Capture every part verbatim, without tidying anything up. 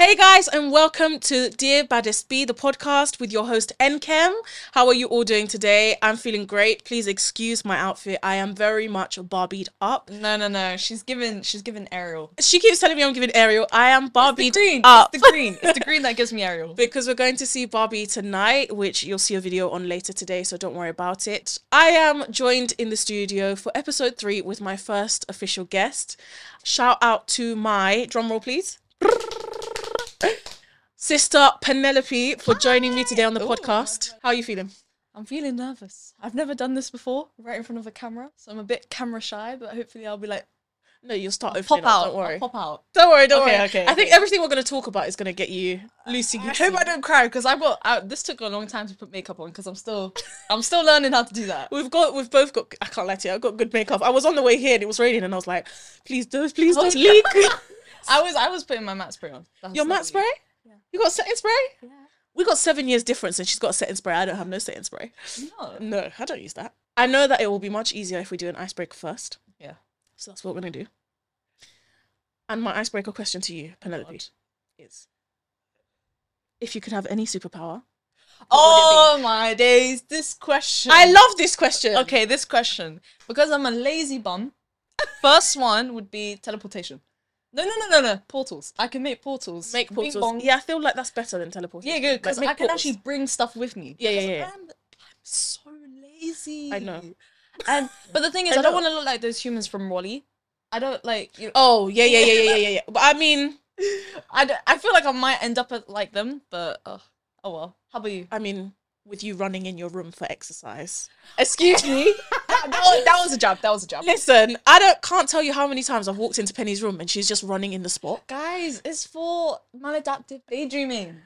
Hey guys, and welcome to Dear Baddest Bee, the podcast with your host Nkem. How are you all doing today? I'm feeling great. Please excuse my outfit. I am very much Barbied up. No, no, no. She's given she's given Ariel. She keeps telling me I'm giving Ariel. I am Barbied up. It's the green. It's the green that gives me Ariel. Because we're going to see Barbie tonight, which you'll see a video on later today, so don't worry about it. I am joined in the studio for episode three with my first official guest. Shout out to my, drum roll please, sister Penelope for Hi. joining me today on the Ooh, podcast. How are you feeling? I'm feeling nervous. I've never done this before, right in front of a camera, so I'm a bit camera shy, but hopefully I'll be like, no, you'll start opening pop out. Don't worry. I'll pop out. Don't worry, don't okay, worry. Okay, I okay. think everything we're going to talk about is going to get you loosey goosey. I hope I don't cry because I've got I, this took a long time to put makeup on because I'm still I'm still learning how to do that. We've got we've both got I can't lie to you. I've got good makeup. I was on the way here and it was raining and I was like, please don't please don't leak. I was I was putting my matte spray on. That's Your matte spray? Yeah. You got setting spray? Yeah. We got seven years difference and she's got setting spray. I don't have no setting spray. No. No, I don't use that. I know that it will be much easier if we do an icebreaker first. Yeah. So that's what we're going to do. And my icebreaker question to you, Penelope, God. is if you could have any superpower. Oh my days, this question. I love this question. Okay, this question. Because I'm a lazy bum, first one would be teleportation. No, no, no, no, no. Portals. I can make portals. Make portals. Bing bong. Yeah, I feel like that's better than teleportation. Yeah, good. Because like, I can portals. actually bring stuff with me. Yeah, yeah, yeah. I'm, I'm so lazy. I know. And But the thing is, I, I don't want to look like those humans from Wall-E. I don't, like... You know, oh, yeah, yeah, yeah, yeah, yeah, yeah. But I mean... I, don't, I feel like I might end up at, like them, but... Uh, oh, well. How about you? I mean, with you running in your room for exercise. Excuse me? That, that, that was a jab. That was a jab. Listen, I don't can't tell you how many times I've walked into Penny's room and she's just running in the spot. Guys, it's for maladaptive daydreaming.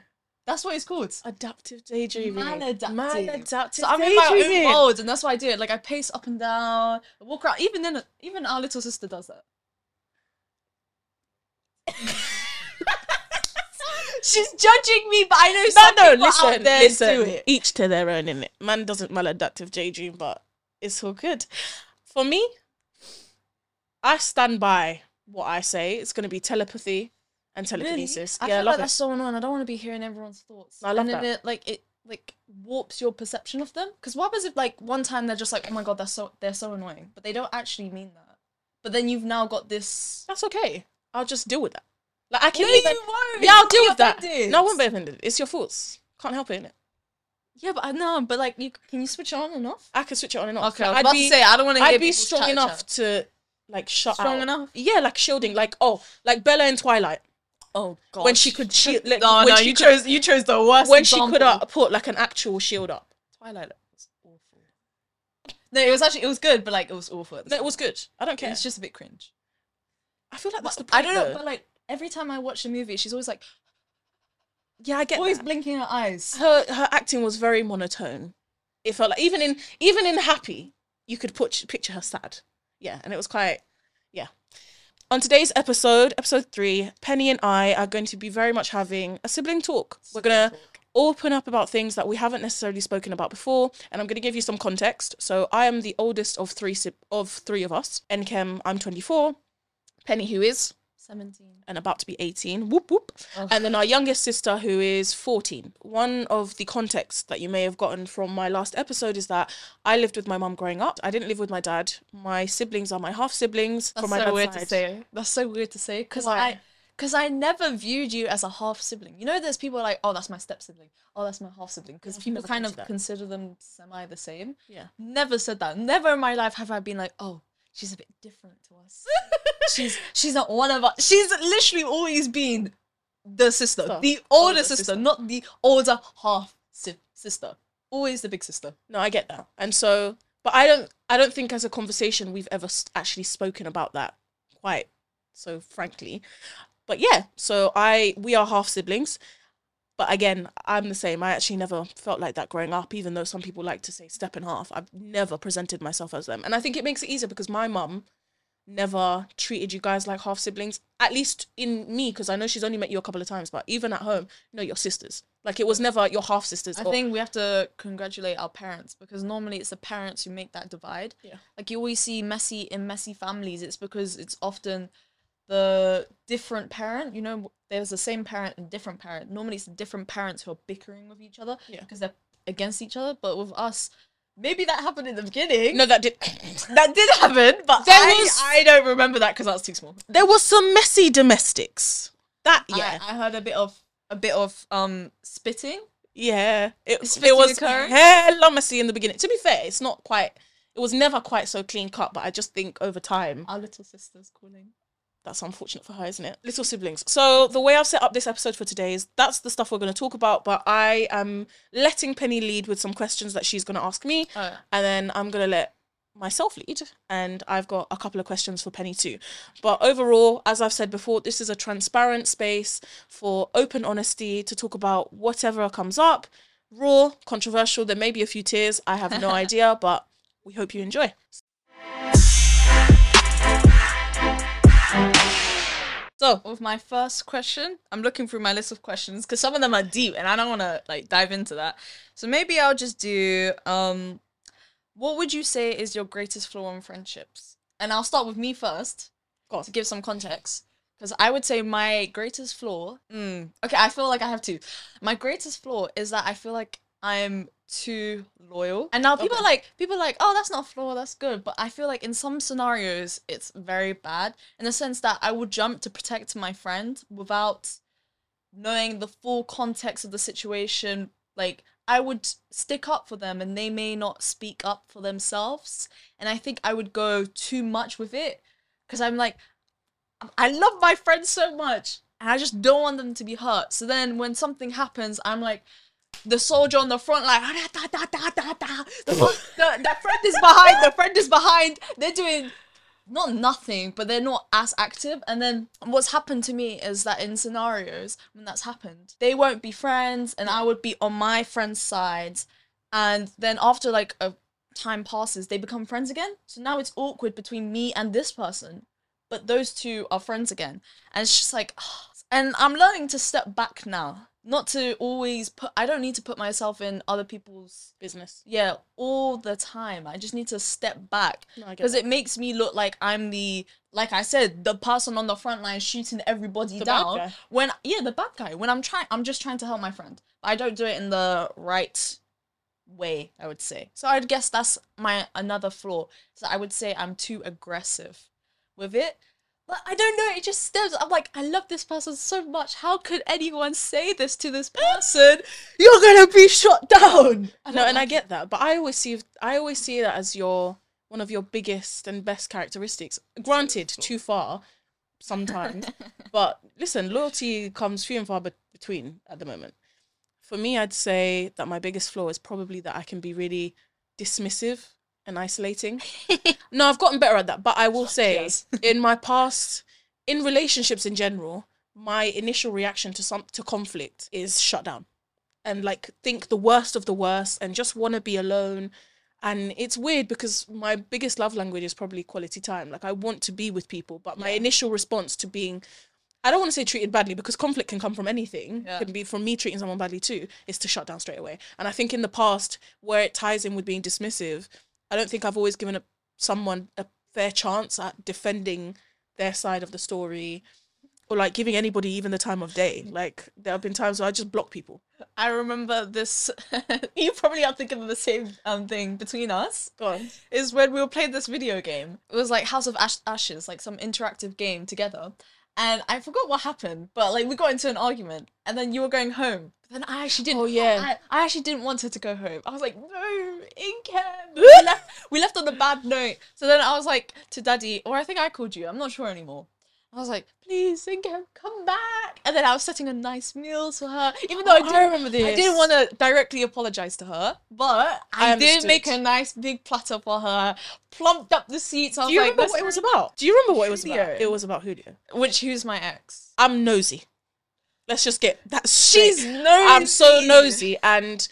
That's what it's called. Adaptive daydreaming. Maladaptive. Maladaptive so I'm daydreaming. in my own world, and that's what I do. Like I pace up and down, I walk around. Even then, even our little sister does that. She's judging me, but I know some no, no, people listen, out there listen, do it. Each to their own, innit? Man doesn't maladaptive daydream, but. It's all good. For me, I stand by what I say. It's going to be telepathy and telekinesis. Really? I yeah, feel I love like it. That's so annoying. I don't want to be hearing everyone's thoughts. I love and that. It, like it, like warps your perception of them. Because what happens if, like, one time they're just like, "Oh my god, they're so they're so annoying," but they don't actually mean that. But then you've now got this. That's okay. I'll just deal with that. Like I can. No, even... you won't. Yeah, I'll deal with that. Offended. No, I won't be offended. It's your faults. Can't help it, innit? Yeah, but I know, but like, you can you switch it on and off? I can switch it on and off. Okay, like, I was about I'd be, to say, I don't want to hear I'd be strong chat enough chat. to, like, shut strong out. Strong enough? Yeah, like shielding, like, oh, like Bella in Twilight. Oh, God. When she could shield, like, no, when no, she you could, chose you chose the worst When example. she could uh, put, like, an actual shield up. Twilight was awful. No, it was actually, it was good, but, like, it was awful. No, it was good. I don't care. It's just a bit cringe. I feel like that's but, the point, I don't know, though. But, like, every time I watch a movie, she's always like, yeah, I get always that. blinking her eyes. Her her acting was very monotone. It felt like even in even in Happy, you could put, picture her sad. Yeah, and it was quite yeah. On today's episode, episode three, Penny and I are going to be very much having a sibling talk. We're gonna talk. open up about things that we haven't necessarily spoken about before, and I'm gonna give you some context. So I am the oldest of three of three of us. Nkem, I'm twenty-four. Penny, who is seventeen and about to be eighteen, whoop whoop. Oh. And then our youngest sister, who is fourteen. One of the contexts that you may have gotten from my last episode is that I lived with my mum growing up. I didn't live with my dad. My siblings are my half siblings. That's from my so dad's weird side. to say. That's so weird to say because I because I never viewed you as a half sibling. You know, there's people like, oh, that's my step sibling. Oh, that's my half sibling. Because yeah, people kind of that. consider them semi the same. Yeah. Never said that. Never in my life have I been like, oh, she's a bit different to us. She's she's not one of us. She's literally always been the sister, so, the older, older sister, sister, not the older half si sister. Always the big sister. No, I get that. And so, but I don't. I don't think as a conversation we've ever actually spoken about that quite so frankly. But yeah, so I we are half siblings. But again, I'm the same. I actually never felt like that growing up, even though some people like to say step and half. I've never presented myself as them. And I think it makes it easier because my mum never treated you guys like half siblings, at least in me, because I know she's only met you a couple of times, but even at home, no, you're sisters. Like it was never your half sisters. I or... think we have to congratulate our parents because normally it's the parents who make that divide. Yeah. Like you always see messy in messy families. It's because it's often the different parent, you know, there's the same parent and different parent. Normally it's the different parents who are bickering with each other yeah. because they're against each other. But with us, maybe that happened in the beginning. No, that did that did happen, but there I, was... I don't remember that because that's too small. There was some messy domestics. That yeah, I, I heard a bit of a bit of um spitting. Yeah, it, spitting it was hella messy in the beginning. To be fair, it's not quite. It was never quite so clean cut, but I just think over time. Our little sister's calling. That's unfortunate for her, isn't it? Little siblings. So the way I've set up this episode for today is that's the stuff we're going to talk about, but I am letting Penny lead with some questions that she's going to ask me, oh, yeah. and then I'm going to let myself lead, and I've got a couple of questions for Penny too. But overall, as I've said before, this is a transparent space for open honesty to talk about whatever comes up, raw, controversial, there may be a few tears, I have no idea, but we hope you enjoy. So, with my first question, I'm looking through my list of questions because some of them are deep and I don't want to like dive into that. So maybe I'll just do, um, what would you say is your greatest flaw in friendships? And I'll start with me first to give some context because I would say my greatest flaw, mm, okay, I feel like I have two. My greatest flaw is that I feel like I'm too loyal. And now people okay. are like, people are like, oh, that's not a flaw, that's good. But I feel like in some scenarios, it's very bad in the sense that I will jump to protect my friend without knowing the full context of the situation. Like, I would stick up for them and they may not speak up for themselves. And I think I would go too much with it because I'm like, I love my friend so much and I just don't want them to be hurt. So then when something happens, I'm like, the soldier on the front, like, ah, da, da, da, da, da. The, the, the friend is behind, the friend is behind. They're doing, not nothing, but they're not as active. And then what's happened to me is that in scenarios, when that's happened, they won't be friends and I would be on my friend's side. And then after like a time passes, they become friends again. So now it's awkward between me and this person, but those two are friends again. And it's just like, oh. And I'm learning to step back now. Not to always put, I don't need to put myself in other people's business. Yeah, all the time. I just need to step back because no, it makes me look like I'm the, like I said, the person on the front line shooting everybody the down. When yeah, the bad guy. When I'm trying, I'm just trying to help my friend. I don't do it in the right way, I would say. So I'd guess that's my another flaw. So I would say I'm too aggressive with it. But I don't know, it just stems. I'm like, I love this person so much. How could anyone say this to this person? You're gonna be shot down. I know, and I get that, but I always see I always see that as your one of your biggest and best characteristics. Granted, too far sometimes. But listen, loyalty comes few and far between at the moment. For me, I'd say that my biggest flaw is probably that I can be really dismissive and isolating. No, I've gotten better at that, but I will say in my past, in relationships in general, my initial reaction to some to conflict is shut down and like think the worst of the worst and just want to be alone. And it's weird because my biggest love language is probably quality time. Like I want to be with people, but my yeah. initial response to being, I don't want to say treated badly because conflict can come from anything. Yeah. It can be from me treating someone badly too, is to shut down straight away. And I think in the past where it ties in with being dismissive, I don't think I've always given a, someone a fair chance at defending their side of the story or like giving anybody even the time of day. Like there have been times where I just block people. I remember this. You probably are thinking of the same um, thing between us. Go on. Is when we were playing this video game. It was like House of Ash- Ashes, like some interactive game together. And I forgot what happened, but like we got into an argument and then you were going home. But then I actually didn't oh, yeah. I, I actually didn't want her to go home. I was like, no, Nkem. We left, we left on a bad note. So then I was like to Daddy, or I think I called you, I'm not sure anymore. I was like, please, Nkem, come back. And then I was setting a nice meal for her. Even though oh, I didn't I remember this. I didn't want to directly apologize to her, but I, I did make a nice big platter for her. Plumped up the seats. I was Do you like, remember what it was about? Do you remember what Julio. It was about? It was about Julio. Which who's my ex? I'm nosy. Let's just get that straight. She's nosy. I'm so nosy. And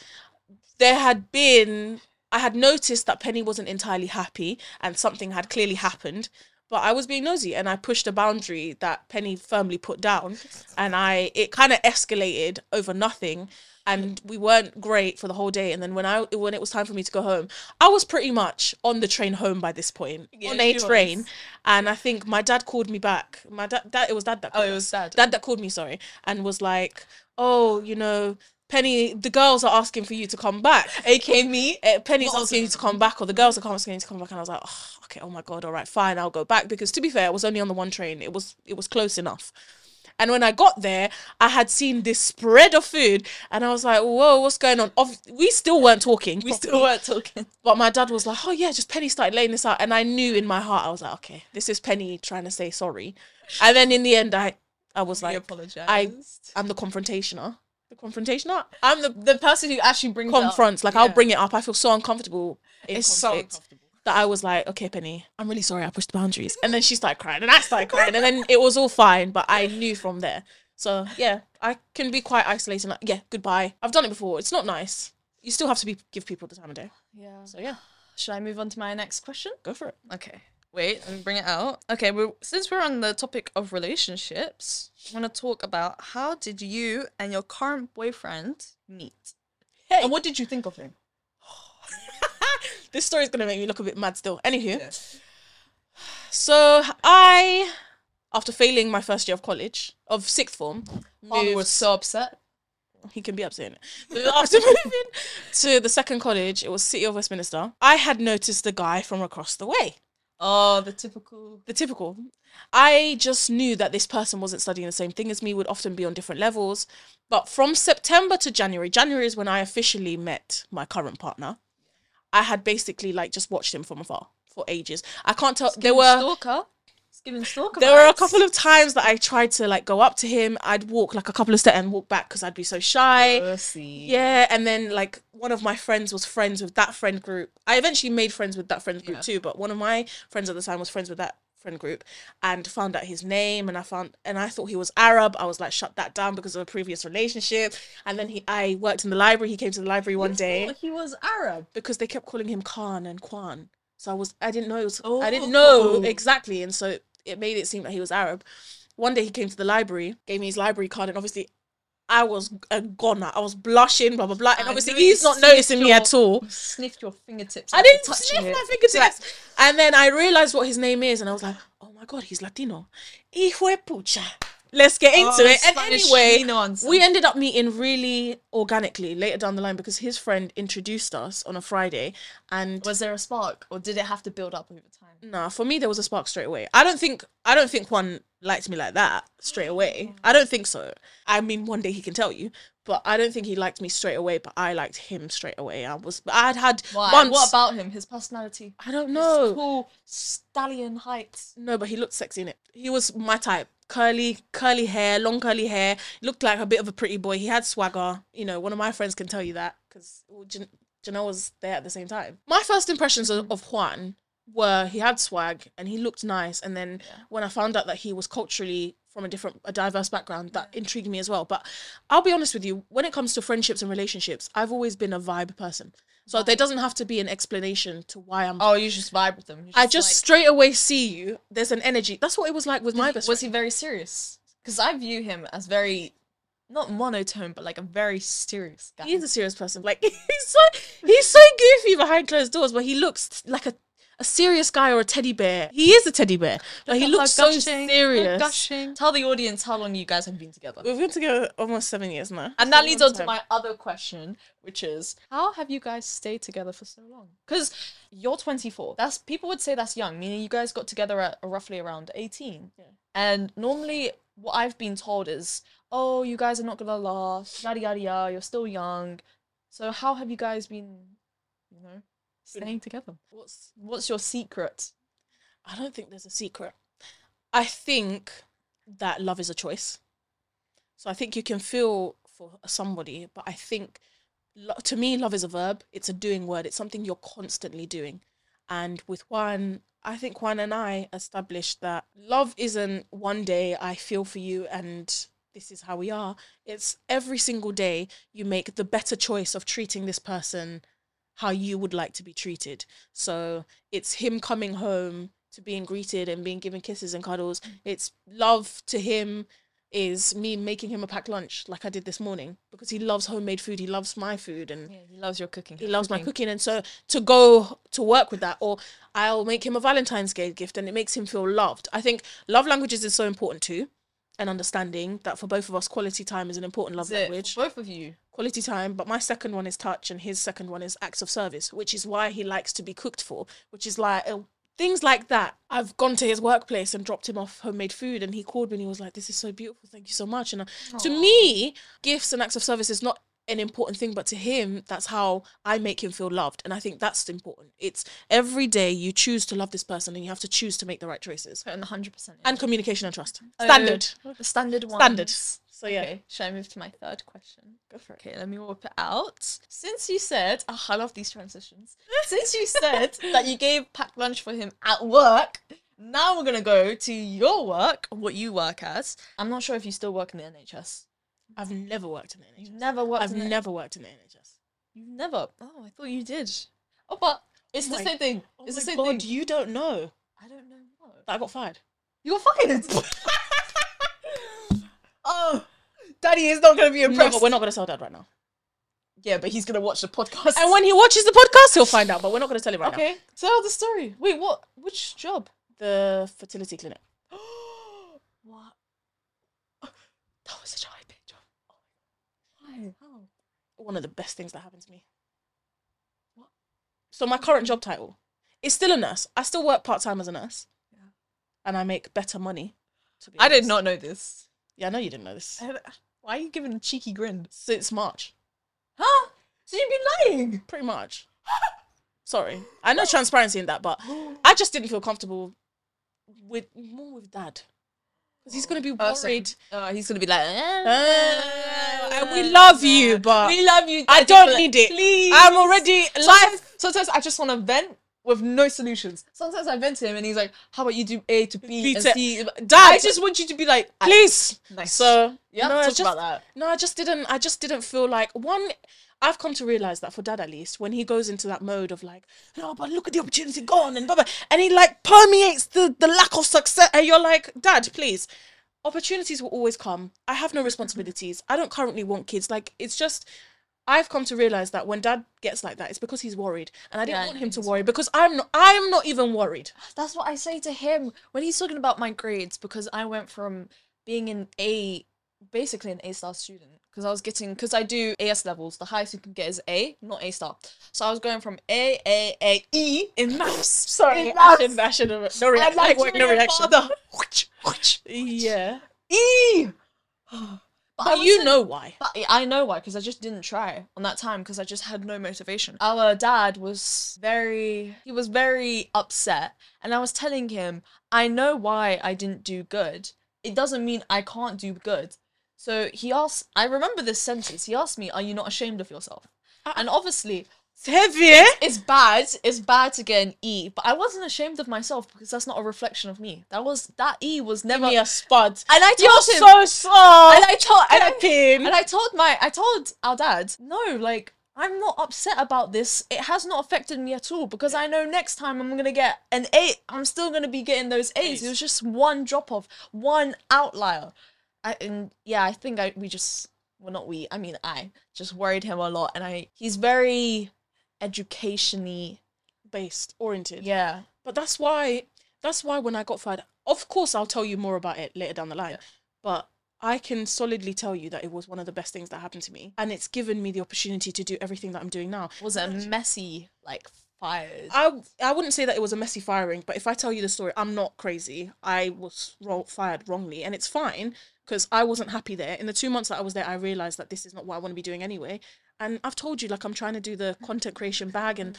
there had been I had noticed that Penny wasn't entirely happy and something had clearly happened. But I was being nosy and I pushed a boundary that Penny firmly put down, and I it kind of escalated over nothing, and we weren't great for the whole day. And then when I when it was time for me to go home, I was pretty much on the train home by this point, yeah, on a train. Was. And I think my dad called me back. My dad, dad it was dad that called. Oh, it was dad. Dad that called me, sorry, and was like, "Oh, you know, Penny, the girls are asking for you to come back." A K A me. Uh, Penny's what asking you to come back, or the girls are asking you to come back. And I was like, oh, okay, oh my God, all right, fine, I'll go back. Because to be fair, I was only on the one train. It was, it was close enough. And when I got there, I had seen this spread of food. And I was like, whoa, what's going on? We still weren't talking. We properly. still weren't talking. But my dad was like, oh yeah, just Penny started laying this out. And I knew in my heart, I was like, okay, this is Penny trying to say sorry. And then in the end, I, I was like, I, I'm the confrontationer. The confrontation up. I'm the, the person who actually brings confronts. It up. Like, yeah. I'll bring it up. I feel so uncomfortable. In it's so uncomfortable. That I was like, okay, Penny, I'm really sorry I pushed the boundaries. And then she started crying and I started crying. And then it was all fine. But I knew from there. So, yeah, I can be quite isolated. Like, yeah, goodbye. I've done it before. It's not nice. You still have to be give people the time of day. Yeah. So, yeah. Should I move on to my next question? Go for it. Okay. Wait, let me bring it out. Okay, well, since we're on the topic of relationships, I want to talk about how did you and your current boyfriend meet? Hey. And what did you think of him? This story's going to make me look a bit mad still. Anywho. Yes. So I, after failing my first year of college, of sixth form, I was so upset. He can be upset. After moving to the second college, it was City of Westminster. I had noticed the guy from across the way. Oh, the typical. The typical. I just knew that this person wasn't studying the same thing as me, would often be on different levels. But from September to January, January is when I officially met my current partner. I had basically like just watched him from afar for ages. I can't tell. There were stalker. Giving stalker. There were a couple of times that I tried to like go up to him. I'd walk like a couple of steps and walk back because I'd be so shy. Mercy. Yeah, and then like one of my friends was friends with that friend group. I eventually made friends with that friend group yeah. too, but one of my friends at the time was friends with that friend group and found out his name, and I found and I thought he was Arab. I was like, shut that down because of a previous relationship. And then he I worked in the library. He came to the library one you day. He was Arab because they kept calling him Khan and Kwan. So I was I didn't know it was, oh. I didn't know exactly, and so it made it seem that he was Arab. One day he came to the library, gave me his library card, and obviously I was a goner. I was blushing, blah, blah, blah. And I obviously he's not noticing your, me at all. You sniffed your fingertips. I didn't sniff it. my fingertips. Like, and then I realised what his name is, and I was like, oh my God, he's Latino. Hijo de pucha. Let's get into oh, it. And anyway, we ended up meeting really organically later down the line because his friend introduced us on a Friday. And was there a spark, or did it have to build up over time? No, nah, for me there was a spark straight away. I don't think I don't think Juan liked me like that straight away. I don't think so. I mean, one day he can tell you, but I don't think he liked me straight away. But I liked him straight away. I was I'd had Why? Months. What about him? His personality? I don't know. His cool stallion heights. No, but he looked sexy in it. He was my type. Curly, curly hair, long curly hair. Looked like a bit of a pretty boy. He had swagger. You know, one of my friends can tell you that because well, Jan Janelle was there at the same time. My first impressions of, of Juan were he had swag and he looked nice. And then yeah. when I found out that he was culturally from a different, a diverse background, that yeah. intrigued me as well. But I'll be honest with you, when it comes to friendships and relationships, I've always been a vibe person. So there doesn't have to be an explanation to why I'm... Oh, you just vibe with them. Just I just like... straight away see you. There's an energy. That's what it was like with my best friend. Was he very serious? Because I view him as very... Not monotone, but like a very serious guy. He's a serious person. Like, he's so, he's so goofy behind closed doors, but he looks like a, a serious guy or a teddy bear. He is a teddy bear. But he looks so serious. Gushing. Tell the audience how long you guys have been together. We've been together almost seven years now. And that leads on to my other question, which is, how have you guys stayed together for so long? Because you're twenty-four. That's people would say that's young, meaning you guys got together at roughly around eighteen. Yeah. And normally what I've been told is, oh, you guys are not gonna last, yada yada yada, you're still young. So how have you guys been, you know, staying together? What's what's your secret? I don't think there's a secret. I think that love is a choice. So I think you can feel for somebody, but I think to me, love is a verb. It's a doing word. It's something you're constantly doing. And with Juan, I think Juan and I established that love isn't one day I feel for you and this is how we are. It's every single day you make the better choice of treating this person how you would like to be treated. So it's him coming home to being greeted and being given kisses and cuddles. It's love to him is me making him a packed lunch like I did this morning, because he loves homemade food. He loves my food, and yeah, he loves your cooking. He loves cooking. my cooking. And so to go to work with that, or I'll make him a Valentine's Day gift, and it makes him feel loved. I think love languages is so important too, and understanding that for both of us, quality time is an important love language. For both of you. Quality time, but my second one is touch, and his second one is acts of service, which is why he likes to be cooked for, which is like... Uh, Things like that. I've gone to his workplace and dropped him off homemade food, and he called me and he was like, this is so beautiful, thank you so much. And I, to me, gifts and acts of service is not an important thing, but to him, that's how I make him feel loved. And I think that's important. It's every day you choose to love this person, and you have to choose to make the right choices. And one hundred percent. Yeah. And communication and trust. Standard. Oh, the standard one. Standards. So yeah. Okay, should I move to my third question? Go for it. Okay, let me warp it out. Since you said, oh, I love these transitions. Since you said that you gave packed lunch for him at work, now we're going to go to your work, what you work as. I'm not sure if you still work in the N H S. I've never worked in the N H S. You've never worked I've in the never N H S. worked in the N H S. You've never? Oh, I thought you did. Oh, but it's oh the my, same thing. Oh it's the same God, thing. You don't know. I don't know what. That I got fired. You got fired? Oh, Daddy is not going to be impressed. No, but we're not going to tell Dad right now. Yeah, but he's going to watch the podcast. And when he watches the podcast, he'll find out, but we're not going to tell him right okay. now. Okay, tell the story. Wait, what? Which job? The fertility clinic. What? That was such a high pitch job. Why? How? One of the best things that happened to me. What? So my current job title is still a nurse. I still work part-time as a nurse. Yeah. And I make better money. To be I honest. did not know this. Yeah, I know you didn't know this. Why are you giving a cheeky grin? Since March. Huh? So you've been lying? Pretty much. Sorry. I know transparency in that, but I just didn't feel comfortable with more with Dad. Because he's going to be worried. Oh, uh, he's going to be like, ah, we love you, but... We love you, Daddy, I don't need it. Please. I'm already... Life. Sometimes I just want to vent. With no solutions. Sometimes I vent to him and he's like, how about you do A to B, B and to C? Dad, I just want you to be like, please. Nice. So, yeah, no, talk about that. No, I just didn't, I just didn't feel like, one, I've come to realise that for Dad, at least, when he goes into that mode of like, no, but look at the opportunity gone and blah, blah, and he like permeates the, the lack of success. And you're like, Dad, please. Opportunities will always come. I have no responsibilities. I don't currently want kids. Like, it's just... I've come to realise that when Dad gets like that, it's because he's worried. And I didn't yeah, want him to worry because I'm not, I'm not even worried. That's what I say to him when he's talking about my grades, because I went from being an A, basically an A-star student, because I was getting, because I do A S levels. The highest you can get is A, not A-star. So I was going from A, A, A, E in maths. Sorry, in maths. I shouldn't, I shouldn't, no reaction. Like, like, no reaction. Yeah. E! But you know why. But I know why, because I just didn't try on that time, because I just had no motivation. Our dad was very, he was very upset. And I was telling him, I know why I didn't do good. It doesn't mean I can't do good. So he asked, I remember this sentence. He asked me, are you not ashamed of yourself? Uh, and obviously, it's heavy, eh? It's bad. It's bad to get an E. But I wasn't ashamed of myself, because that's not a reflection of me. That was that E was never Give me a spud. And I told You're him, so soft. And I told and I, and I told my I told our dad, no, like I'm not upset about this. It has not affected me at all, because I know next time I'm gonna get an A. I'm still gonna be getting those A's. It was just one drop off, one outlier. I, and yeah, I think I we just well not we I mean I just worried him a lot, and I he's very. educationally based oriented. Yeah, but that's why that's why when I got fired, of course I'll tell you more about it later down the line, yeah. But I can solidly tell you that it was one of the best things that happened to me, and it's given me the opportunity to do everything that I'm doing now. Was it a messy like fired? I, I wouldn't say that it was a messy firing, but if I tell you the story, I'm not crazy. I was ro- fired wrongly, and it's fine, because I wasn't happy there. In the two months that I was there, I realised that this is not what I want to be doing anyway. And I've told you, like, I'm trying to do the content creation bag, and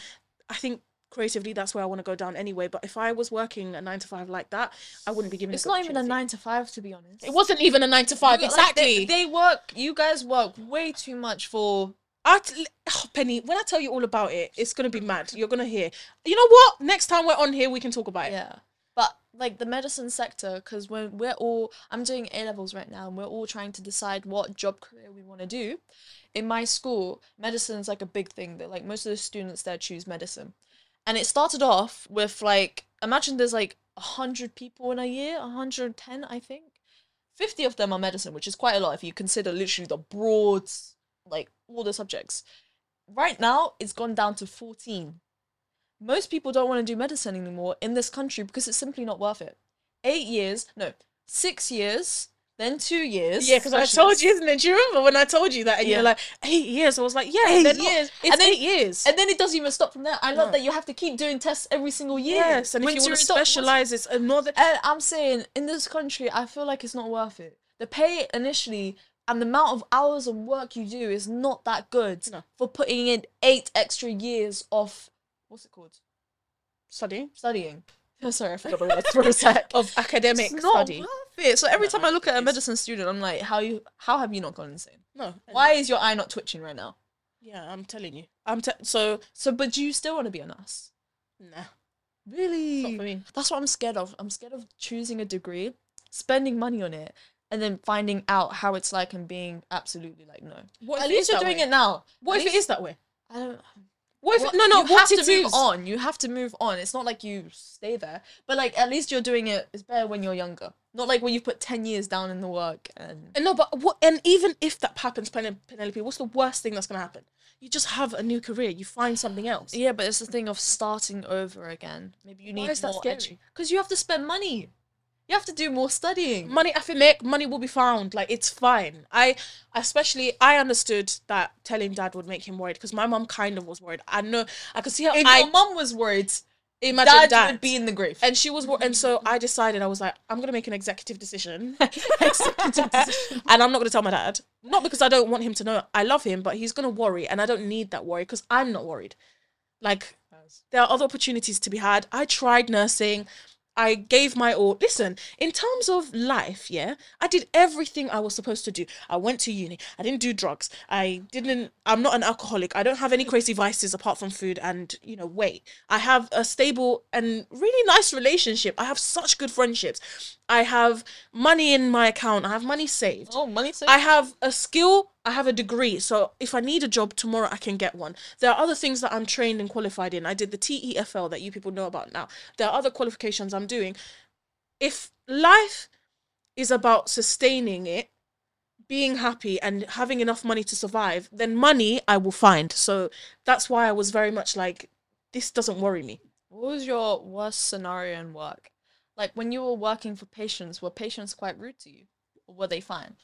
I think creatively that's where I want to go down anyway. But if I was working a nine to five like that, I wouldn't be giving it. It's not even a nine to five, to be honest. It wasn't even a nine to five, exactly. Like they, they work, you guys work way too much for... I t- oh, Penny, when I tell you all about it, it's going to be mad. You're going to hear. You know what? Next time we're on here, we can talk about it. Yeah. But like the medicine sector, because when we're all, I'm doing A levels right now, and we're all trying to decide what job career we want to do. In my school, medicine is like a big thing that like most of the students there choose medicine. And it started off with like, imagine there's like one hundred people in a year, one hundred ten, I think. fifty of them are medicine, which is quite a lot if you consider literally the broad, like, all the subjects. Right now, it's gone down to fourteen. Most people don't want to do medicine anymore in this country because it's simply not worth it. Eight years, no, six years, then two years. Yeah, because I told you, isn't it? Do you remember when I told you that? And yeah. You were like, eight years. I was like, yeah, eight years. Not, it's and then, eight years. And then it doesn't even stop from there. I love no. that you have to keep doing tests every single year. Yes, and when if you want to specialise, it's another... And I'm saying, in this country, I feel like it's not worth it. The pay initially... And the amount of hours of work you do is not that good no. for putting in eight extra years of, what's it called? Studying? Studying. Oh, sorry, I forgot the word for a sec. Of academic it's not study. Worth it. So every no, time I look at a medicine student, I'm like, how you? How have you not gone insane? No. Why is your eye not twitching right now? Yeah, I'm telling you. I'm te So, so, but do you still want to be a nurse? Nah. Really? Not for me. That's what I'm scared of. I'm scared of choosing a degree, spending money on it, and then finding out how it's like and being absolutely like, no. What At least you're doing way? it now. What At if least... it is that way? I don't What if, what, no, no, you what have to move is. on. You have to move on. It's not like you stay there. But like, at least you're doing it. It's better when you're younger. Not like when you put ten years down in the work. And, and no, but what, and even if that happens, Penelope, what's the worst thing that's going to happen? You just have a new career. You find something else. Yeah, but it's the thing of starting over again. Maybe you Why need is more education. Because you have to spend money. You have to do more studying. Money, I feel like money will be found. Like, it's fine. I, especially, I understood that telling dad would make him worried because my mum kind of was worried. I know, I could see how if I, your mum was worried, imagine dad, dad would be in the grave. And she was, and so I decided, I was like, I'm going to make an executive decision. executive decision. And I'm not going to tell my dad. Not because I don't want him to know I love him, but he's going to worry. And I don't need that worry because I'm not worried. Like, there are other opportunities to be had. I tried nursing. I gave my all. Listen, in terms of life, yeah, I did everything I was supposed to do. I went to uni. I didn't do drugs. I didn't, I'm not an alcoholic. I don't have any crazy vices apart from food and, you know, weight. I have a stable and really nice relationship. I have such good friendships. I have money in my account. I have money saved. Oh, money saved. I have a skill. I have a degree. So if I need a job tomorrow, I can get one. There are other things that I'm trained and qualified in. I did the T E F L that you people know about now. There are other qualifications I'm doing. If life is about sustaining it, being happy and having enough money to survive, then money I will find. So that's why I was very much like, this doesn't worry me. What was your worst scenario in work? Like when you were working for patients, were patients quite rude to you? Or were they fine?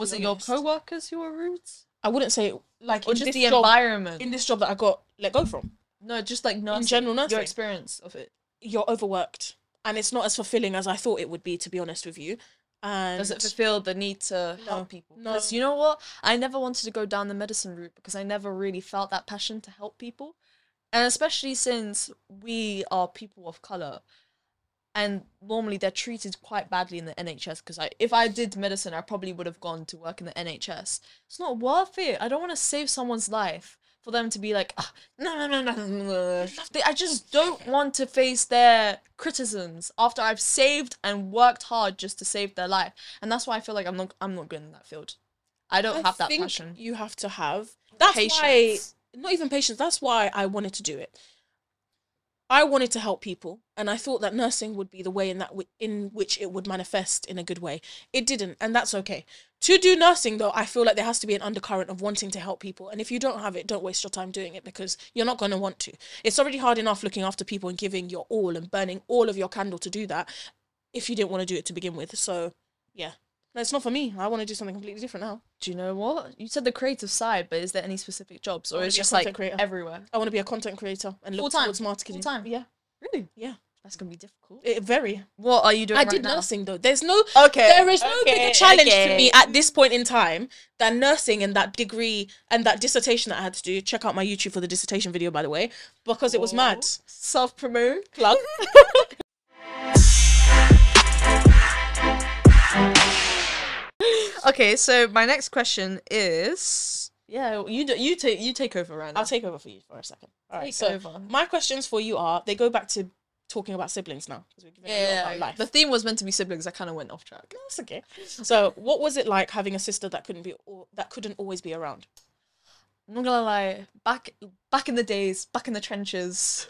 Was it your co-workers who were rude? I wouldn't say like or just the environment in this job that I got let go from. No, just like nursing, in general nursing. Your experience of it. You're overworked, and it's not as fulfilling as I thought it would be. To be honest with you, and does it fulfill the need to no, help people? No, you know what? I never wanted to go down the medicine route because I never really felt that passion to help people, and especially since we are people of color. And normally they're treated quite badly in the N H S because I, if I did medicine, I probably would have gone to work in the N H S. It's not worth it. I don't want to save someone's life for them to be like, oh, no, no, no, no, no. They, I just don't want to face their criticisms after I've saved and worked hard just to save their life. And that's why I feel like I'm not, I'm not good in that field. I don't I have that passion. You have to have that's patience. Why, not even patience. That's why I wanted to do it. I wanted to help people, and I thought that nursing would be the way in that w in which it would manifest in a good way. It didn't, and that's okay. To do nursing, though, I feel like there has to be an undercurrent of wanting to help people, and if you don't have it, don't waste your time doing it because you're not going to want to. It's already hard enough looking after people and giving your all and burning all of your candle to do that if you didn't want to do it to begin with. So, yeah. No, it's not for me. I want to do something completely different now. Do you know what? You said the creative side, but is there any specific jobs or is it just like creator. everywhere? I want to be a content creator and look towards marketing. Full time? Yeah. Really? Yeah. That's going to be difficult. It, very. What are you doing I right did now? Nursing though. There's no, okay. there is no okay. bigger challenge okay. to me at this point in time than nursing and that degree and that dissertation that I had to do. Check out my YouTube for the dissertation video, by the way, because it was Whoa. mad. Self-promote. Plug. Okay, so my next question is... Yeah, you do, you take you take over right now. I'll take over for you for a second. All right, take so over. My questions for you are, they go back to talking about siblings now. We're yeah, about life. The theme was meant to be siblings. I kind of went off track. No, that's okay. So what was it like having a sister that couldn't be or, that couldn't always be around? I'm not gonna lie, back back in the days, back in the trenches.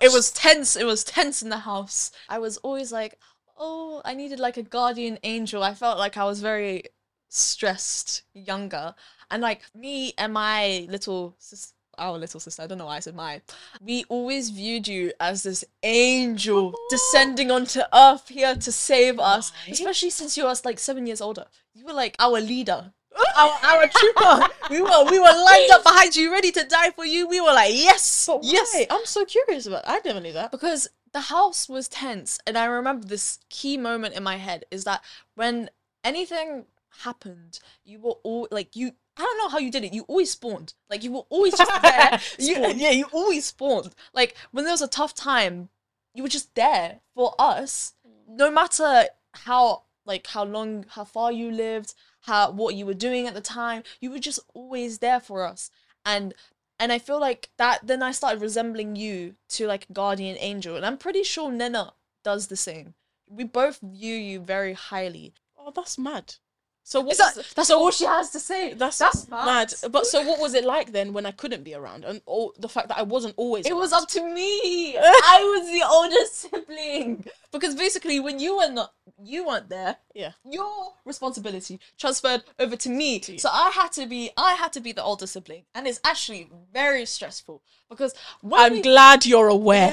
What? It was tense. It was tense in the house. I was always like, oh, I needed like a guardian angel. I felt like I was very stressed younger. And like me and my little sister, our little sister, I don't know why I said my, we always viewed you as this angel oh. descending onto earth here to save us. Why? Especially since you were like seven years older. You were like our leader. Our, our trooper, we were we were lined up behind you, ready to die for you. We were like, yes, but yes. I'm so curious about. I never knew that because the house was tense, and I remember this key moment in my head is that when anything happened, you were all like you. I don't know how you did it. You always spawned. Like you were always just there. you, yeah, you always spawned. Like when there was a tough time, you were just there for us, no matter how like how long, how far you lived. How, what you were doing at the time, you were just always there for us. And and I feel like that, then I started resembling you to like guardian angel. And I'm pretty sure Nena does the same. We both view you very highly. Oh, that's mad. So what that, was, that's all she has to say. That's, that's mad. mad. But so what was it like then when I couldn't be around? And all, the fact that I wasn't always It around. was up to me. I was the oldest sibling. Because basically when you were not, you weren't there, yeah. your responsibility transferred over to me. To so I had to be, I had to be the older sibling. And it's actually very stressful. Because when I'm we, glad you're aware.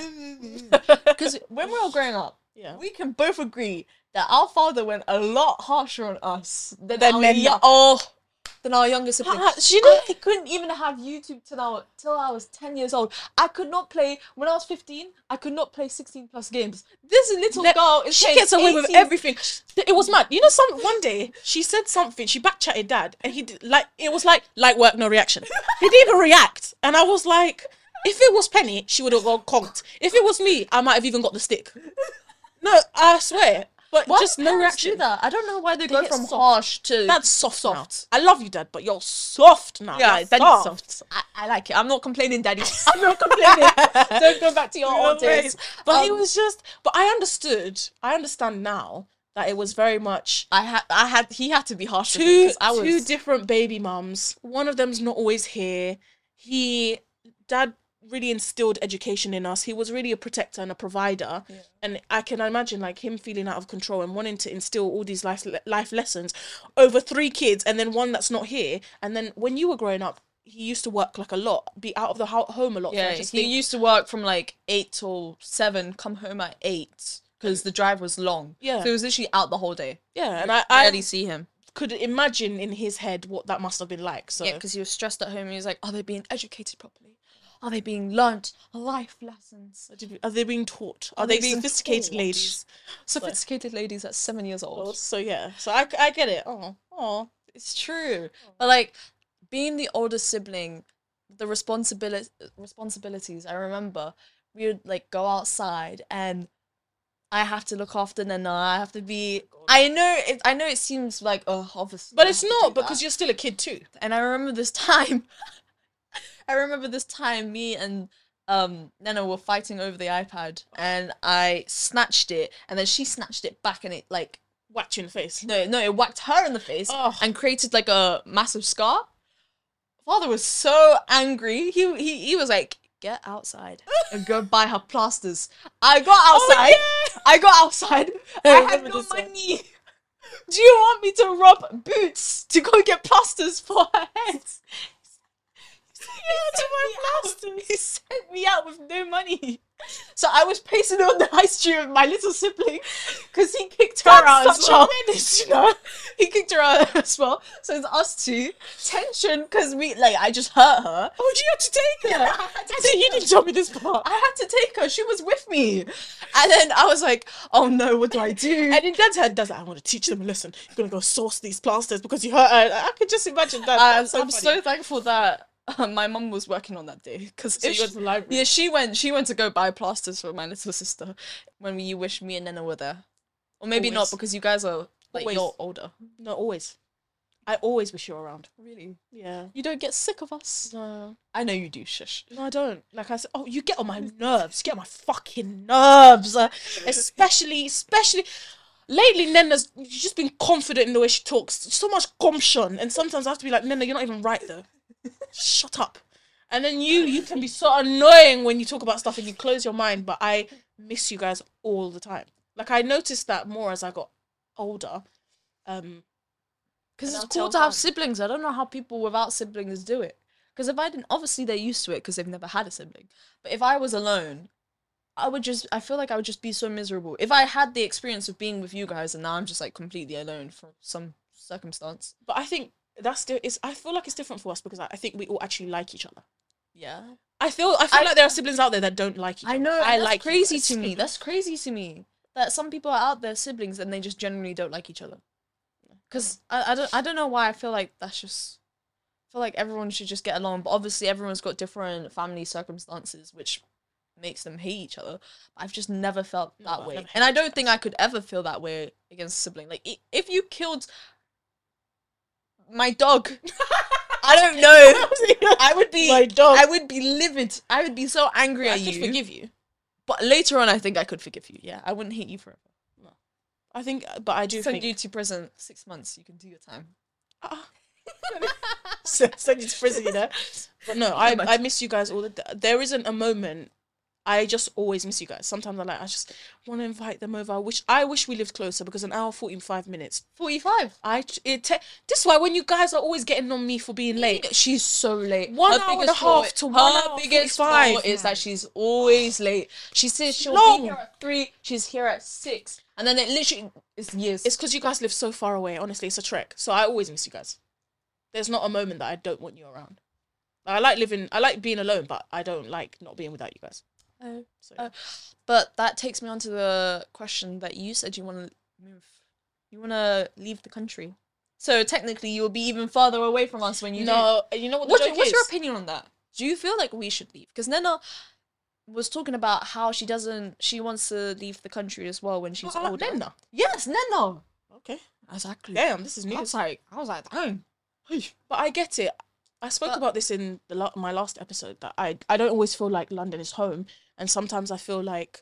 Because when we were growing up, yeah. we can both agree that our father went a lot harsher on us than, than, our, young, oh, than our younger siblings. Uh, you know, I couldn't even have YouTube till I, till I was ten years old. I could not play, when I was fifteen, I could not play sixteen plus games. This little that, girl is She gets away eighteen with everything. It was mad. You know, some one day, she said something, she backchatted dad, and he did, like, it was like, light work, no reaction. He didn't even react. And I was like, if it was Penny, she would have got conked. If it was me, I might have even got the stick. No, I swear. But why just no reaction. Do that? I don't know why they, they go from soft. harsh to that's soft. Soft. Now. I love you, Dad, but you're soft now. Yeah, like, Daddy's soft. soft. I, I like it. I'm not complaining, Daddy. I'm not complaining. Don't go back to your old days. But um, it was just. But I understood. I understand now that it was very much. I had. I had. He had to be harsh. Two. I was... Two different baby mums. One of them's not always here. He, Dad. really instilled education in us. He was really a protector and a provider, yeah. and I can imagine like him feeling out of control and wanting to instill all these life le life lessons over three kids and then one that's not here. And then when you were growing up, he used to work like a lot, be out of the ho home a lot. Yeah, so just he think... used to work from like eight till seven, come home at eight because the drive was long. Yeah, so he was literally out the whole day. Yeah, and I, I barely see him. Could imagine in his head what that must have been like. So yeah, because he was stressed at home. He was like, "Are they being educated properly? Are they being learnt life lessons? Are they being taught? Are, Are they, they sophisticated taught? ladies? Sophisticated so. ladies at seven years old. Well, so yeah, so I, I get it. Oh, oh, it's true. Oh. But like being the older sibling, the responsibility responsibilities. I remember we would like go outside, and I have to look after Nena. I have to be. God. I know. It, I know. It seems like oh, obviously, but I it's not because that. You're still a kid too. And I remember this time. I remember this time me and um, Nena were fighting over the iPad and I snatched it and then she snatched it back and it like... Whacked you in the face? No, no, it whacked her in the face oh. and created like a massive scar. Father was so angry. He he, he was like, get outside and go buy her plasters. I got outside. Oh, yeah. I got outside. I, I had no money. One. Do you want me to rob Boots to go get plasters for her head? He sent, he sent me out with no money. So I was pacing on the high street with my little sibling because he kicked her out as well. Menace, you know? He kicked her out as well. So it's us two. Tension because we, like, I just hurt her. Oh, you had to take her? Yeah, I had to take her. You didn't tell me this part. I had to take her. She was with me. And then I was like, oh no, what do I do? And in Dad's head, Dad's like, I want to teach them a lesson. You're going to go source these plasters because you hurt her. I could just imagine that. Um, so I'm funny. so thankful that Um, my mum was working on that day because so she, yeah, she went she went to go buy plasters for my little sister when you wish me and Nena were there. Or maybe always. not because you guys are like always. you're older. No, always. I always wish you were around. Really? Yeah. You don't get sick of us? No. I know you do, shush. No, I don't. Like I said, oh, you get on my nerves. You get on my fucking nerves. Uh, especially, especially... Lately, Nena's she's just been confident in the way she talks. So much gumption. And sometimes I have to be like, Nena, you're not even right though. Shut up. And then you you can be so annoying when you talk about stuff and you close your mind. But I miss you guys all the time. Like, I noticed that more as I got older. Um, because it's cool to have siblings. I don't know how people without siblings do it. Because if I didn't, obviously they're used to it because they've never had a sibling. But if I was alone, I would just, I feel like I would just be so miserable. If I had the experience of being with you guys and now I'm just like completely alone for some circumstance. But I think that's, it's, I feel like it's different for us because I, I think we all actually like each other. Yeah. I feel, I feel I, like there are siblings out there that don't like each other. I know, I that's like crazy to me. That's crazy to me. That some people are out there siblings and they just generally don't like each other. Because I, I, don't, I don't know why I feel like that's just... I feel like everyone should just get along. But obviously everyone's got different family circumstances, which makes them hate each other. I've just never felt that no, way. And I don't think I could ever feel that way against a sibling. Like, if you killed my dog... I don't know. I would be... My dog. I would be livid. I would be so angry well, at I you. I could forgive you. But later on, I think I could forgive you. Yeah, I wouldn't hate you forever. No. I think, but I do send think... Send you to prison. Six months, you can do your time. Uh, send you to prison, you know? But no, I, I miss you guys all the day. There isn't a moment. I just always miss you guys. Sometimes I like, I just want to invite them over. I wish I wish we lived closer because an hour, forty-five minutes. forty-five? I, it te this is why when you guys are always getting on me for being late. She's so late. One her hour and a half to one hour forty-five is that she's always late. She says she'll no. be here at three. She's here at six. And then it literally is years. It's because you guys live so far away. Honestly, it's a trek. So I always miss you guys. There's not a moment that I don't want you around. I like living, I like being alone, but I don't like not being without you guys. Oh, so. oh, but that takes me on to the question that you said you want to move. You want to leave the country. So technically you will be even farther away from us when you No, do. You know what the what, joke what's is? Your opinion on that? Do you feel like we should leave? Because Nena was talking about how she doesn't, she wants to leave the country as well when she's well, older. Like Nena. Yes, Nena. Okay. Exactly. Damn, this is new. I was like, I was like, damn. But I get it. I spoke but, about this in the la my last episode that I, I don't always feel like London is home. And sometimes I feel like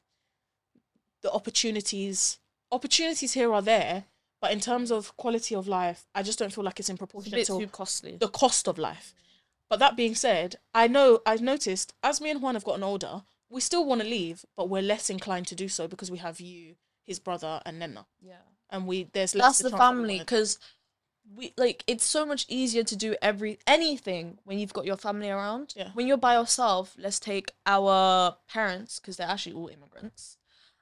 the opportunities, opportunities here are there, but in terms of quality of life, I just don't feel like it's in proportion it's a bit too costly. The cost of life. But that being said, I know, I've noticed, as me and Juan have gotten older, we still want to leave, but we're less inclined to do so because we have you, his brother, and Nena. Yeah. And we, there's less... That's the family, because we, like, it's so much easier to do every anything when you've got your family around. Yeah. When you're by yourself, let's take our parents, because they're actually all immigrants.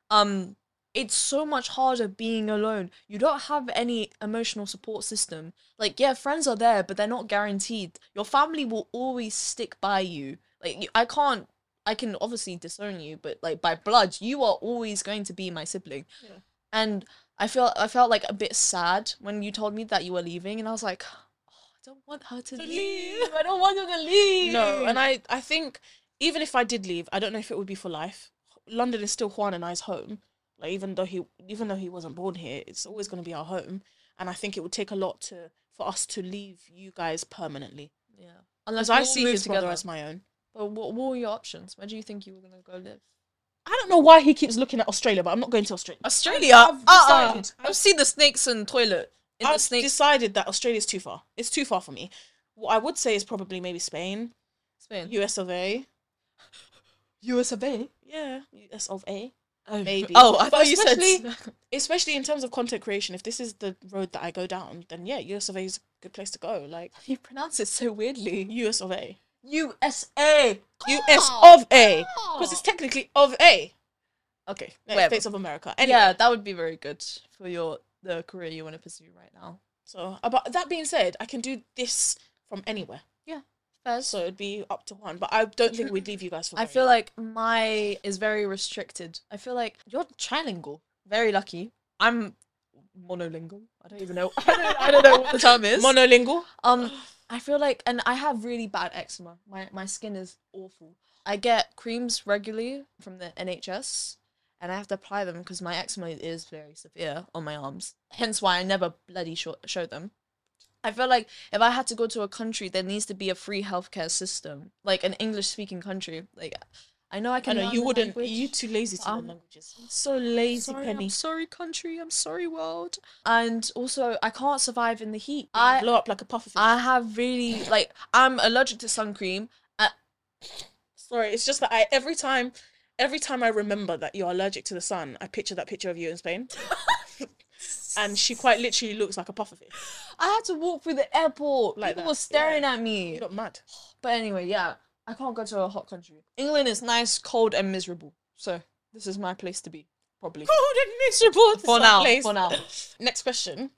Um, it's so much harder being alone. You don't have any emotional support system. Like, yeah, friends are there, but they're not guaranteed. Your family will always stick by you. Like, you, I can't, I can obviously disown you, but, like, by blood, you are always going to be my sibling. Yeah. And... I feel I felt like a bit sad when you told me that you were leaving, and I was like, oh, I don't want her to, to leave. leave. I don't want her to leave. No, and I, I think even if I did leave, I don't know if it would be for life. London is still Juan and I's home. Like even though he even though he wasn't born here, it's always going to be our home. And I think it would take a lot to for us to leave you guys permanently. Yeah, unless I see his brother as my own. But what, what were your options? Where do you think you were going to go live? I don't know why he keeps looking at Australia, but I'm not going to Australia. Australia? I've, uh, uh, I've seen the snakes and toilet. In I've the snake. decided that Australia's too far. It's too far for me. What I would say is probably maybe Spain. Spain. U S of A. U S of A? Yeah. U S of A. Oh. Maybe. Oh, I but thought you said... Especially in terms of content creation, if this is the road that I go down, then yeah, U S of A is a good place to go. Like, you pronounce it so weirdly. U S of A. U S A. U S of A. Because it's technically of A. Okay. Yeah, States of America. Anyway. Yeah, that would be very good for your the career you want to pursue right now. So, about that being said, I can do this from anywhere. Yeah. Fair. So it'd be up to one. But I don't think we'd leave you guys for I feel long. like my is very restricted. I feel like you're trilingual. Very lucky. I'm monolingual. I don't even know. I don't, I don't know what the term is. Monolingual? Um... I feel like, and I have really bad eczema. My my skin is awful. I get creams regularly from the N H S, and I have to apply them because my eczema is very severe on my arms. Hence why I never bloody show, show them. I feel like if I had to go to a country, there needs to be a free healthcare system, like an English-speaking country. Like, I know I can. I know you wouldn't. Language. You're too lazy to learn languages. I'm so lazy, sorry, Penny. I'm sorry, country. I'm sorry, world. And also, I can't survive in the heat. I blow up like a pufferfish. I have really like I'm allergic to sun cream. I, Sorry, it's just that I every time, every time I remember that you're allergic to the sun, I picture that picture of you in Spain. And she quite literally looks like a pufferfish. I had to walk through the airport. Like People that. were staring yeah. at me. You got mad. But anyway, yeah, I can't go to a hot country. England is nice, cold and miserable. So this is my place to be, probably. Cold and miserable. For now, place. for now. Next question.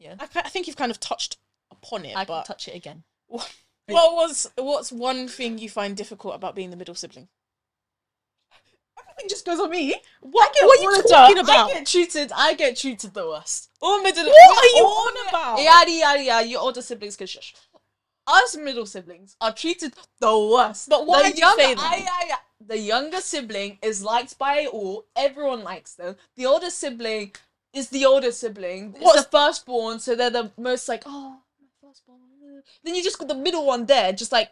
Yeah. I, I think you've kind of touched upon it. I but... can touch it again. What, what was, what's one thing you find difficult about being the middle sibling? Just goes on me. What, what are you talking about? I get treated. I get treated the worst. All middle. What are you on about? Yada yada yada. Your older siblings can shush. Us middle siblings are treated the worst. But why do you say that? The younger sibling is liked by all. Everyone likes them. The older sibling is the older sibling. It's the firstborn, so they're the most like oh my firstborn. Then you just got the middle one there, just like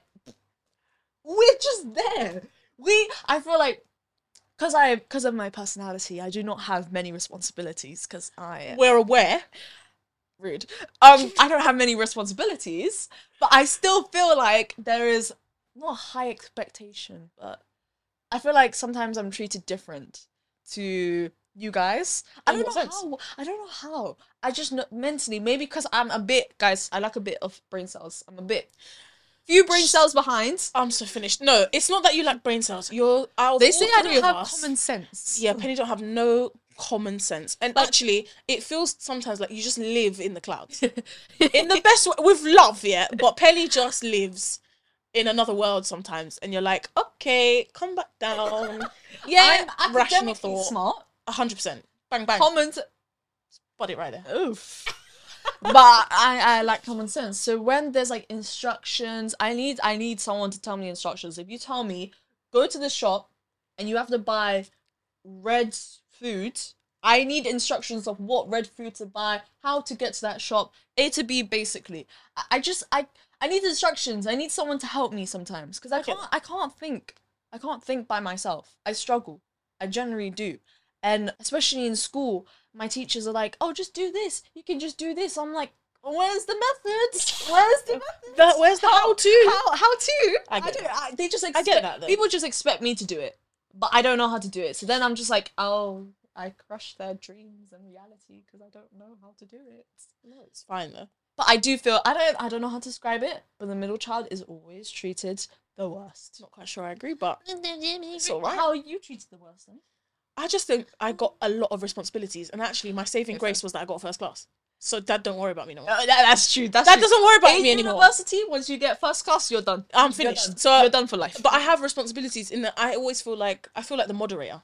we're just there. We. I feel like. Because I, because of my personality, I do not have many responsibilities. Because I we're aware, rude. Um, I don't have many responsibilities, but I still feel like there is not a high expectation, but I feel like sometimes I'm treated different to you guys. I don't know how. I don't know how. I just know, mentally maybe because I'm a bit guys. I lack a bit of brain cells. I'm a bit. Few brain cells behind. I'm so finished. No, it's not that you lack brain cells. You're out. They say I don't have us, common sense. Yeah, Penny don't have no common sense. And like, actually, it feels sometimes like you just live in the clouds. In the best way, with love, yeah. But Penny just lives in another world sometimes. And you're like, okay, come back down. Yeah, I'm rational thought. Smart. one hundred percent. Bang, bang. Common. Spot it right there. Oof. But I, I like common sense. So when there's like instructions, I need I need someone to tell me instructions. If you tell me, go to the shop and you have to buy red food, I need instructions of what red food to buy, how to get to that shop, A to B basically. I, I just I I need instructions. I need someone to help me sometimes. Because I can't I can't think. I can't think by myself. I struggle. I generally do. And especially in school, my teachers are like, oh, just do this. You can just do this. I'm like, where's the methods? Where's the methods? The, where's the how to? How, how to? I get I don't, I, They just expect, I get that, though. People just expect me to do it, but I don't know how to do it. So then I'm just like, oh, I crush their dreams and reality because I don't know how to do it. No, it's fine, though. But I do feel, I don't I don't know how to describe it, but the middle child is always treated the worst. Not quite sure I agree, but it's all right. How are you treated the worst, then? I just think I got a lot of responsibilities, and actually, my saving okay. grace was that I got first class. So, Dad, don't worry about me no more. Uh, that, that's true. That's Dad true. doesn't worry about Eighth me anymore. University, once you get first class, you're done. I'm finished. You're done. So you're done for life. But I have responsibilities. In that, I always feel like I feel like the moderator.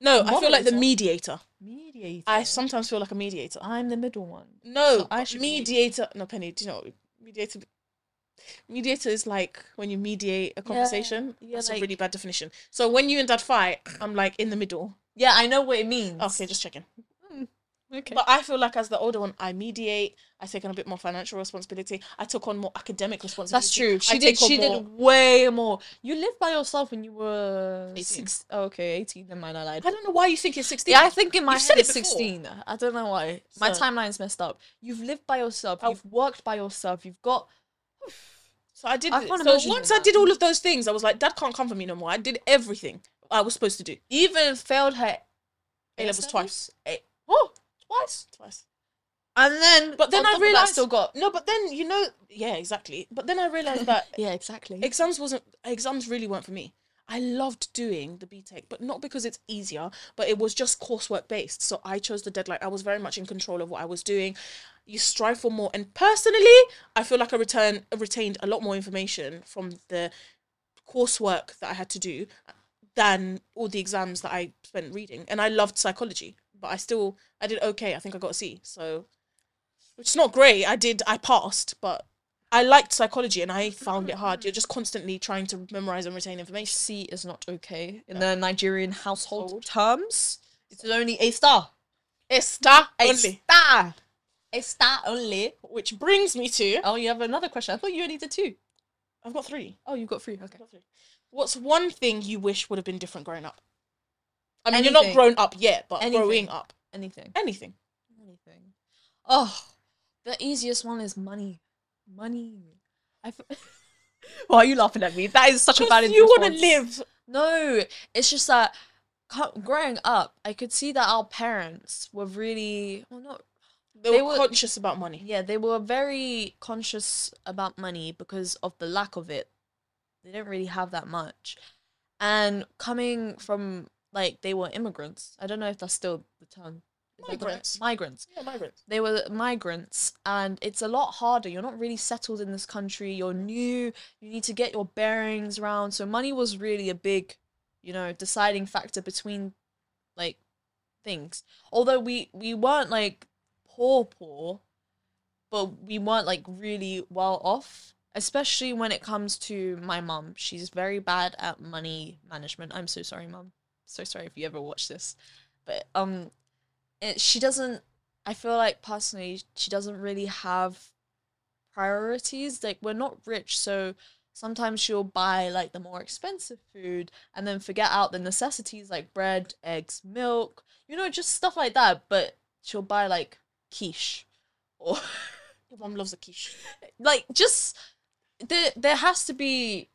No, moderator? I feel like the mediator. Mediator. I sometimes feel like a mediator. I'm the middle one. No, so I should mediator. Be. No, Penny. Do you know mediator? Mediator is like when you mediate a conversation. Yeah, yeah, that's like, a really bad definition. So when you and Dad fight, I'm like in the middle. Yeah, I know what it means. Okay, just checking. Mm, okay. But I feel like as the older one, I mediate. I take on a bit more financial responsibility. I took on more academic responsibility. That's true. She I did She more... did way more. You lived by yourself when you were... eighteen. Oh, okay, eighteen. Then mine, I lied. I don't know why you think it's sixteen. Yeah, I think in my You've head said it's sixteen. I don't know why. So. My timeline's messed up. You've lived by yourself. I've... You've worked by yourself. You've got... So I did... I so once I did all of those things, I was like, Dad can't come for me no more. I did everything I was supposed to do. Even failed her A-levels twice. A oh, twice? Twice. And then... But then I realised... I still got... No, but then, you know... Yeah, exactly. But then I realised that... yeah, exactly. Exams wasn't... Exams really weren't for me. I loved doing the B Tech, but not because it's easier, but it was just coursework based. So I chose the deadline. I was very much in control of what I was doing. You strive for more. And personally, I feel like I return, retained a lot more information from the coursework that I had to do than all the exams that I spent reading. And I loved psychology, but I still, I did okay. I think I got a C. So, which is not great. I did, I passed, but I liked psychology and I found it hard. You're just constantly trying to memorize and retain information. C is not okay. In yeah. the Nigerian household Old. terms, it's only A star. A star only. A star. A star only. Which brings me to... Oh, you have another question. I thought you only did two. I've got three. Oh, you've got three. Okay. Got three. What's one thing you wish would have been different growing up? I mean, Anything. you're not grown up yet, but Anything. growing up. Anything. Anything. Anything. Oh, the easiest one is money. Money. I f Why are you laughing at me? That is such a valid you want to live. No, it's just that growing up, I could see that our parents were really, well, not, they, they were conscious about money. Yeah, they were very conscious about money because of the lack of it. They didn't really have that much. And coming from, like, they were immigrants. I don't know if that's still the term. Migrants. Migrants. Yeah, migrants. They were migrants, and it's a lot harder. You're not really settled in this country. You're new. You need to get your bearings around. So money was really a big, you know, deciding factor between, like, things. Although we, we weren't, like, poor, poor, but we weren't, like, really well off. Especially when it comes to my mum. She's very bad at money management. I'm so sorry, mum. So sorry if you ever watch this. But, um, it, she doesn't, I feel like personally, she doesn't really have priorities. Like, we're not rich, so sometimes she'll buy, like, the more expensive food and then forget out the necessities, like bread, eggs, milk, you know, just stuff like that. But she'll buy, like, quiche. Or your mum loves a quiche. Like, just... There, there has to be,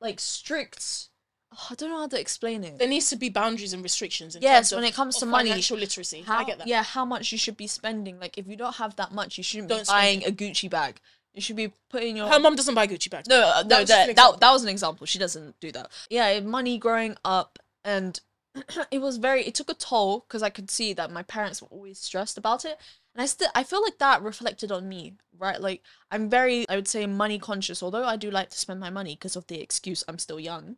like, strict... Oh, I don't know how to explain it. There needs to be boundaries and restrictions. In yes, terms when of, it comes to money. Financial literacy. How, I get that. Yeah, how much you should be spending. Like, if you don't have that much, you shouldn't don't be buying it. a Gucci bag. You should be putting your... Her mum doesn't buy Gucci bags. No, uh, no, that, that, that was an example. She doesn't do that. Yeah, money growing up, and it was very... It took a toll, because I could see that my parents were always stressed about it. And I still, I feel like that reflected on me, right? Like, I'm very, I would say, money conscious, although I do like to spend my money because of the excuse I'm still young.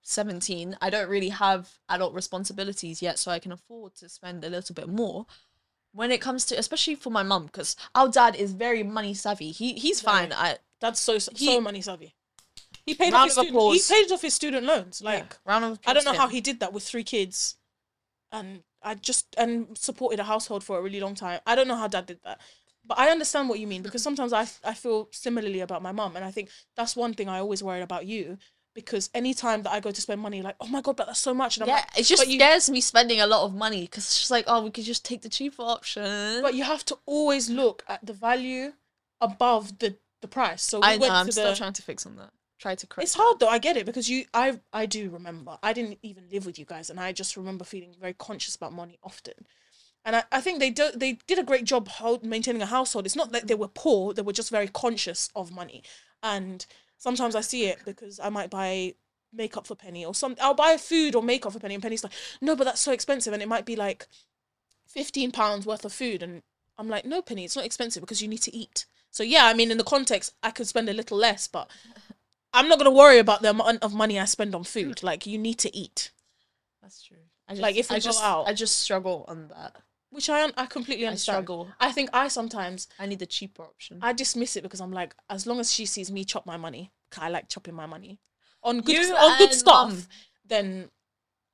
seventeen, I don't really have adult responsibilities yet, so I can afford to spend a little bit more. When it comes to, especially for my mum, because our dad is very money savvy. He he's fine. Yeah. I that's so so he, money savvy. He paid off his of student, he paid off his student loans. Like, yeah, round of applause. I don't know how he did that with three kids, and I just and supported a household for a really long time. I don't know how dad did that, but I understand what you mean, because sometimes I I feel similarly about my mum, and I think that's one thing I always worry about you. Because any time that I go to spend money, like, oh my God, but that's so much. And I'm yeah, like, it just you... scares me spending a lot of money, because it's just like, oh, we could just take the cheaper option. But you have to always look at the value above the, the price. So we I went know, to I'm the... still trying to fix on that. Try to correct It's hard though, I get it, because you, I, I do remember. I didn't even live with you guys, and I just remember feeling very conscious about money often. And I, I think they do, they did a great job hold, maintaining a household. It's not that they were poor, they were just very conscious of money. And... sometimes I see it, because I might buy makeup for Penny, or some. I'll buy food or makeup for Penny, and Penny's like, no, but that's so expensive. And it might be like fifteen pounds worth of food. And I'm like, no, Penny, it's not expensive, because you need to eat. So yeah, I mean, in the context, I could spend a little less, but I'm not going to worry about the amount of money I spend on food. Like, you need to eat. That's true. I just, like, if I go out. I just struggle on that. Which I I completely understand. I struggle. I think I sometimes... I need the cheaper option. I dismiss it, because I'm like, as long as she sees me chop my money, I like chopping my money, on good, on good stuff, mom. then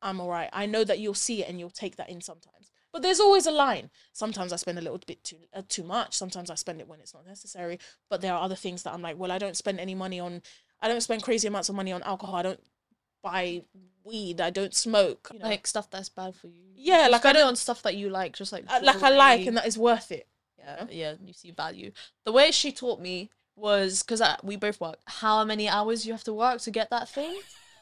I'm all right. I know that you'll see it and you'll take that in sometimes. But there's always a line. Sometimes I spend a little bit too uh, too much. Sometimes I spend it when it's not necessary. But there are other things that I'm like, well, I don't spend any money on... I don't spend crazy amounts of money on alcohol. I don't... buy weed, I don't smoke, you know. Like stuff that's bad for you. Yeah, you like I don't on stuff that you like, just like I, like I like, and that is worth it. Yeah, yeah, you see value. The way she taught me was because we both work. How many hours you have to work to get that thing?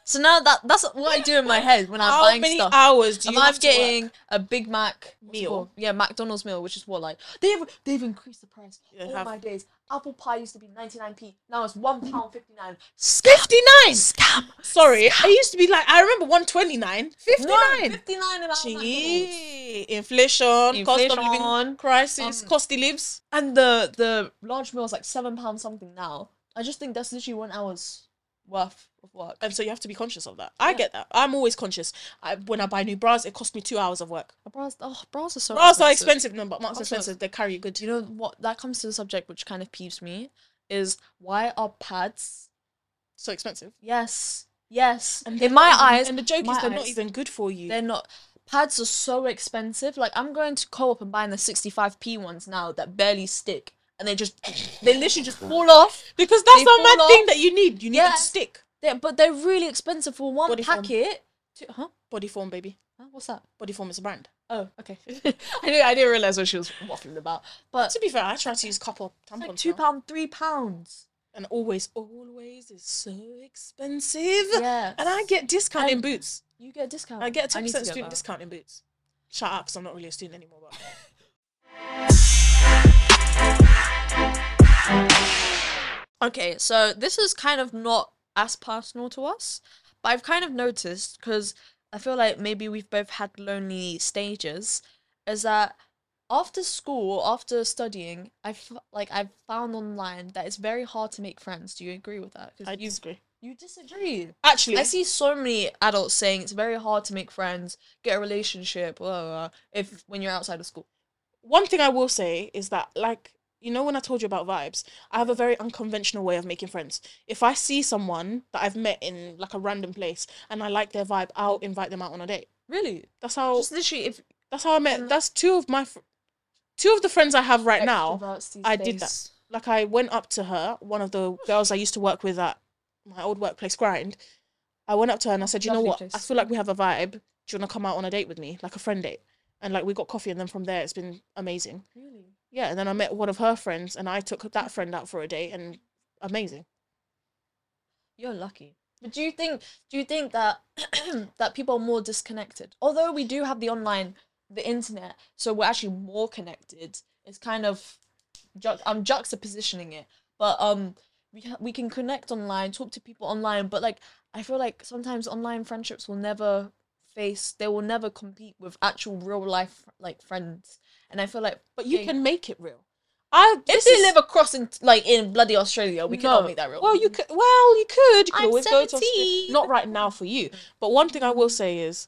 So now that that's what I do in my head when I'm how buying many stuff. Hours do you? If I'm getting work? a Big Mac meal, yeah, McDonald's meal, which is what like they've they've increased the price. Yeah, all have... my days, apple pie used to be ninety-nine p, now it's one pound fifty-nine. fifty-nine scam. Sorry, scam. I used to be like I remember one twenty-nine, fifty-nine, fifty-nine, and gee, inflation, inflation, cost of living crisis, um, costly lives, and the the large meal is like seven pounds something now. I just think that's literally one hour's worth of work, and so you have to be conscious of that. I yeah. get that. I'm always conscious. I, when I buy new bras, it costs me two hours of work. Bras, oh, bras are so bras expensive. are expensive. No, but marks are expensive. They carry good. You know what? That comes to the subject, which kind of peeves me, is why are pads so expensive? Yes, yes. And in my eyes, and the joke is they're eyes, not even good for you. They're not. Pads are so expensive. Like I'm going to Co-op and buying the sixty-five p ones now that barely stick. And they just, they literally just fall off. Because that's the mad off. thing that you need. You need yeah. them to stick. Yeah, but they're really expensive for one Body packet. To, huh? Body Form, baby. Huh? What's that? Body Form is a brand. Oh, okay. I didn't, I didn't realise what she was waffling about. But to be fair, I try to use a couple tampons. Like two pounds, three pounds. And always, always this is so expensive. Yeah. And I get discount and in Boots. You get a discount. I get a ten percent student that. discount in Boots. Shut up, because I'm not really a student anymore. But... okay, so this is kind of not as personal to us, but I've kind of noticed, because I feel like maybe we've both had lonely stages, is that after school, after studying, I've like I've found online that it's very hard to make friends. Do you agree with that? I you, disagree. You disagree? Actually, I see so many adults saying it's very hard to make friends, get a relationship, blah, blah, blah, if when you're outside of school. One thing I will say is that, like, you know, when I told you about vibes, I have a very unconventional way of making friends. If I see someone that I've met in like a random place and I like their vibe, I'll invite them out on a date. Really? That's how. Just literally, if that's how I met. That's two of my, fr two of the friends I have right now. I did that. Like, I went up to her, one of the girls I used to work with at my old workplace, Grind. I went up to her and I said, "You know what? I feel like we have a vibe. Do you want to come out on a date with me, like a friend date?" And like we got coffee, and then from there it's been amazing. Really? Yeah, and then I met one of her friends, and I took that friend out for a date, and amazing. You're lucky. But do you think? Do you think that that people are more disconnected? Although we do have the online, the internet, so we're actually more connected. It's kind of, ju I'm juxtapositioning it, but um, we ha we can connect online, talk to people online, but like I feel like sometimes online friendships will never. Face, they will never compete with actual real life like friends, and I feel like. But you they, can make it real. I if we live across in like in bloody Australia, we no. cannot make that real. Well, you could. Well, you could. You could I'm always seventeen. Go to Australia. Not right now for you. But one thing I will say is,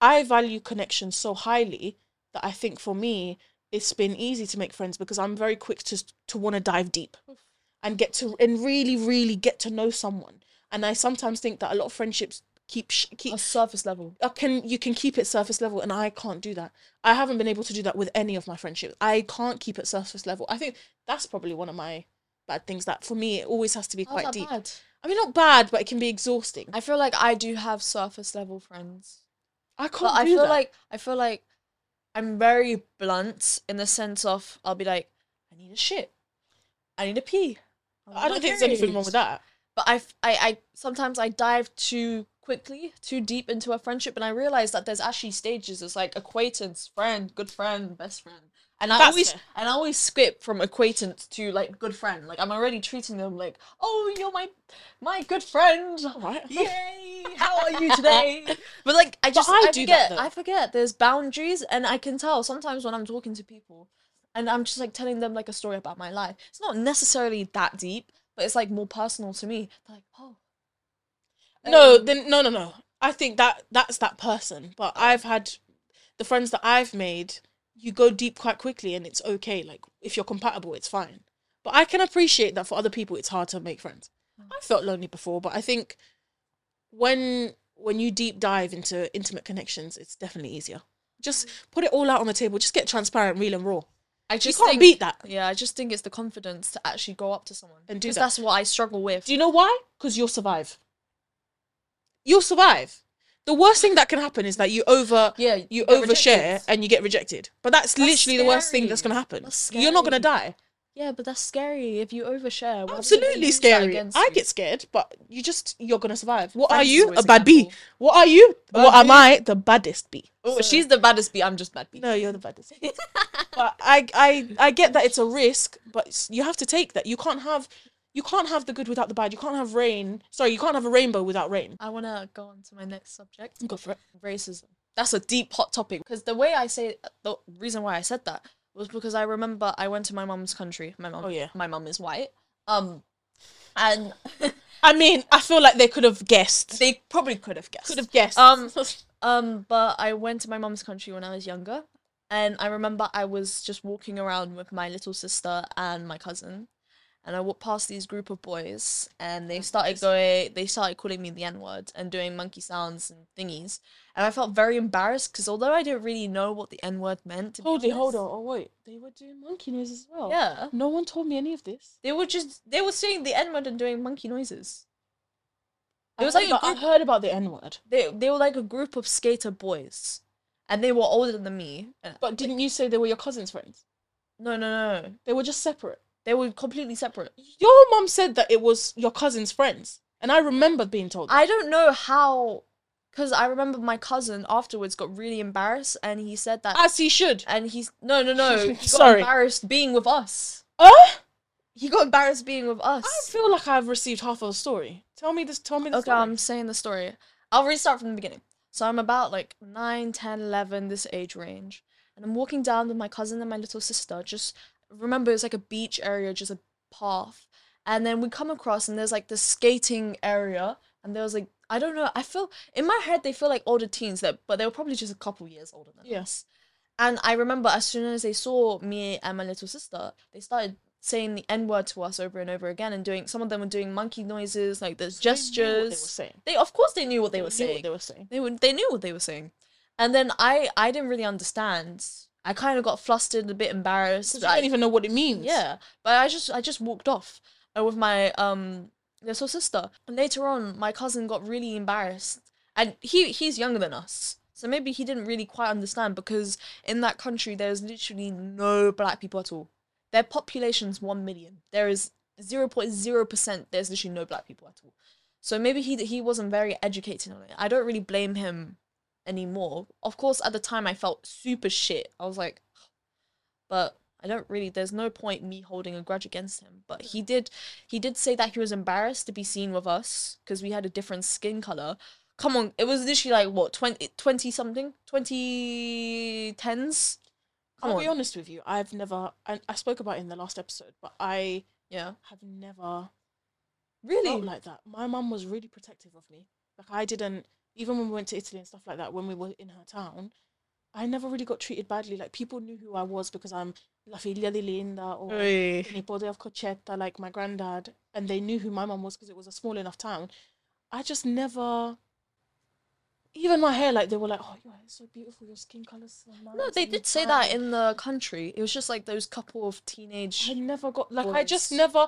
I value connection so highly that I think for me it's been easy to make friends because I'm very quick to to want to dive deep, and get to and really really get to know someone. And I sometimes think that a lot of friendships. Keep, sh keep a surface level. I can you can keep it surface level, and I can't do that. I haven't been able to do that with any of my friendships. I can't keep it surface level. I think that's probably one of my bad things. That for me, it always has to be quite deep. Bad? I mean, not bad, but it can be exhausting. I feel like I do have surface level friends. I can't. But do I feel that. like I feel like I'm very blunt in the sense of I'll be like, I need a shit, I need a pee. I'm I don't think there's anything wrong with that. But I I I sometimes I dive too. quickly too deep into a friendship, and I realized that there's actually stages. It's like acquaintance, friend, good friend, best friend, and I That's always it. and I always skip from acquaintance to like good friend. Like I'm already treating them like, oh, you're my my good friend, right? Yay! How are you today? But like I just I, I forget that, I forget there's boundaries, and I can tell sometimes when I'm talking to people, and I'm just like telling them like a story about my life. It's not necessarily that deep, but it's like more personal to me. They're like, oh. No, then no, no, no. I think that that's that person. But I've had the friends that I've made. You go deep quite quickly, and it's okay. Like if you're compatible, it's fine. But I can appreciate that for other people, it's hard to make friends. Mm. I felt lonely before, but I think when when you deep dive into intimate connections, it's definitely easier. Just put it all out on the table. Just get transparent, real and raw. I just you can't think, beat that. Yeah, I just think it's the confidence to actually go up to someone and do that. That's what I struggle with. Do you know why? Because you'll survive. You'll survive. The worst thing that can happen is that you over yeah, you, you overshare rejected. and you get rejected. But that's, that's literally scary. the worst thing that's going to happen. That's You're not going to die. Yeah, but that's scary if you overshare. Absolutely scary. I get scared, but you just you're going to survive. What Thanks are you? A bad bee. What are you? Bad what bee? am I? The baddest bee. Oh, so. She's the baddest bee. I'm just bad bee. No, you're the baddest bee. But I I I get that it's a risk, but you have to take that. You can't have You can't have the good without the bad. You can't have rain. Sorry, you can't have a rainbow without rain. I want to go on to my next subject. Go for it. Racism. That's a deep, hot topic. Because the way I say, the reason why I said that was because I remember I went to my mum's country. My mum. Oh, yeah. My mum is white. Um, and I mean, I feel like they could have guessed. They probably could have guessed. Could have guessed. Um, um, but I went to my mum's country when I was younger. And I remember I was just walking around with my little sister and my cousin. And I walked past these group of boys, and they started going. They started calling me the N word and doing monkey sounds and thingies. And I felt very embarrassed because although I didn't really know what the N word meant. Hold it, hold on. Oh wait, they were doing monkey noises as well. Yeah. No one told me any of this. They were just they were saying the N word and doing monkey noises. It was like I heard about the N word. They they were like a group of skater boys, and they were older than me. But didn't you say they were your cousin's friends? No, no, no. They were just separate. They were completely separate. Your mum said that it was your cousin's friends. And I remember being told that. I don't know how... Because I remember my cousin afterwards got really embarrassed and he said that... As he should. And he's... No, no, no. He got Sorry. embarrassed being with us. Huh? He got embarrassed being with us. I feel like I've received half of the story. Tell me this. Tell me the okay, story. Okay, I'm saying the story. I'll restart from the beginning. So I'm about like nine, ten, eleven, this age range. And I'm walking down with my cousin and my little sister. Just remember, it's like a beach area, just a path. And then we come across and there's like this skating area. And there was like... I don't know. I feel in my head they feel like older teens, that but they were probably just a couple years older than yes. us. And I remember as soon as they saw me and my little sister, they started saying the N word to us over and over again, and doing some of them were doing monkey noises, like there's gestures. They knew what they were saying. They of course they knew what they, they were saying. What they were saying. They were, they knew what they were saying. And then I I didn't really understand. I kind of got flustered, a bit embarrassed. Because you don't even know what it means. Yeah, but I just I just walked off with my um. little sister. And later on, my cousin got really embarrassed. And he he's younger than us. So maybe he didn't really quite understand, because in that country, there's literally no black people at all. Their population's one million. There is zero point zero percent. There's literally no black people at all. So maybe he he wasn't very educated on it. I don't really blame him anymore. Of course, at the time, I felt super shit. I was like, but... I don't really, there's no point me holding a grudge against him. But he did he did say that he was embarrassed to be seen with us because we had a different skin colour. Come on, it was literally like, what, twenty, twenty something? twenty tens? I'll be honest with you, I've never, I, I spoke about it in the last episode, but I yeah have never really felt like that. My mum was really protective of me. Like I didn't, even when we went to Italy and stuff like that, when we were in her town, I never really got treated badly. Like, people knew who I was because I'm La Figlia di Linda or Oy. Nipote of Cochetta, like my granddad. And they knew who my mum was because it was a small enough town. I just never... Even my hair, like, they were like, oh, your hair's so beautiful, your skin colour's so nice. No, they did say that in the country. It was just, like, those couple of teenage... I never got... Like, boys. I just never...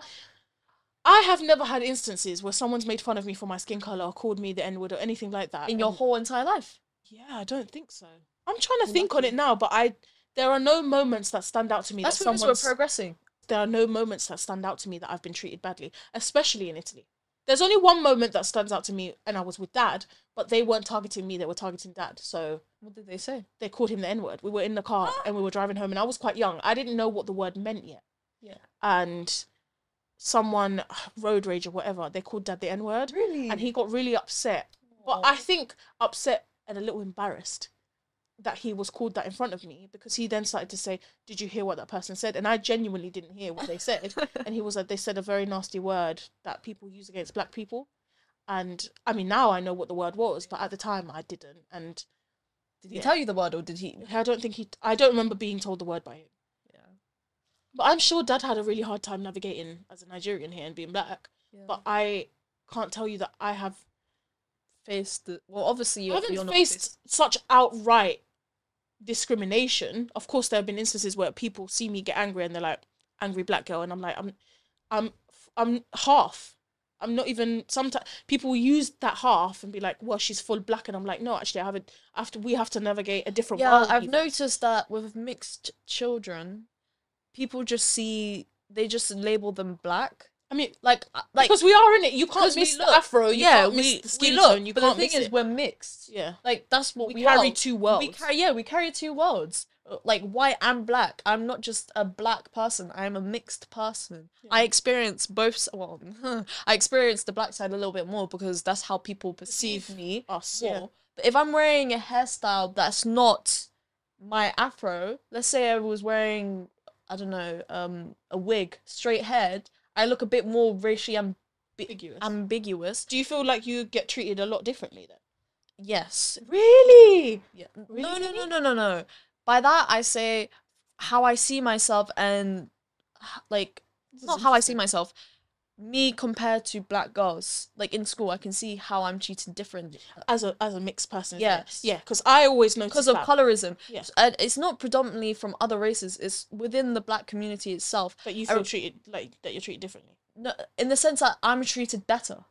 I have never had instances where someone's made fun of me for my skin colour or called me the N-word or anything like that. In your and... whole entire life? Yeah, I don't think so. I'm trying to think on it now, but I there are no moments that stand out to me. That's because we're progressing. There are no moments that stand out to me that I've been treated badly, especially in Italy. There's only one moment that stands out to me, and I was with Dad, but they weren't targeting me; they were targeting Dad. So what did they say? They called him the N word. We were in the car and we were driving home, and I was quite young. I didn't know what the word meant yet. Yeah. And someone, road rage or whatever, they called Dad the N word. Really? And he got really upset. Aww. But I think upset and a little embarrassed that he was called that in front of me, because he then started to say, did you hear what that person said? And I genuinely didn't hear what they said. And he was like, they said a very nasty word that people use against black people. And I mean, now I know what the word was, but at the time I didn't. And did he yeah. tell you the word, or did he? I don't think he, I don't remember being told the word by him. Yeah. But I'm sure Dad had a really hard time navigating as a Nigerian here and being black. Yeah. But I can't tell you that I have faced, the, well, obviously you haven't faced such outright discrimination. Of course, there have been instances where people see me get angry and they're like, angry black girl, and I'm like, I'm I'm I'm half. I'm not even, sometimes people use that half and be like, well, she's full black, and I'm like, no, actually I haven't. After we have to navigate a different yeah, world. Yeah, I've even. noticed that with mixed children, people just see, they just label them black. I mean, like, like because we are in it, you can't miss the afro, you yeah, can't miss we, the skin tone, you but can't the thing miss is, it. We're mixed. Yeah, like that's what we, we carry are. two worlds. We carry, yeah, we carry two worlds, like white and black. I'm not just a black person; I'm a mixed person. Yeah. I experience both. Well, I experience the black side a little bit more because that's how people perceive, perceive me. Us, more. Yeah. But if I'm wearing a hairstyle that's not my afro, let's say I was wearing, I don't know, um, a wig, straight haired, I look a bit more racially amb ambiguous. ambiguous. Do you feel like you get treated a lot differently then? Yes. Really? Yeah. Really? No, no, no, no, no, no. By that, I say how I see myself and, like, not how I see myself, me compared to black girls. Like, in school, I can see how I'm treated differently. As a as a mixed person. Yes. Yeah, because I always notice Because of that. colorism. Yes. And it's not predominantly from other races. It's within the black community itself. But you feel I, treated, like, that you're treated differently? No, in the sense that I'm treated better.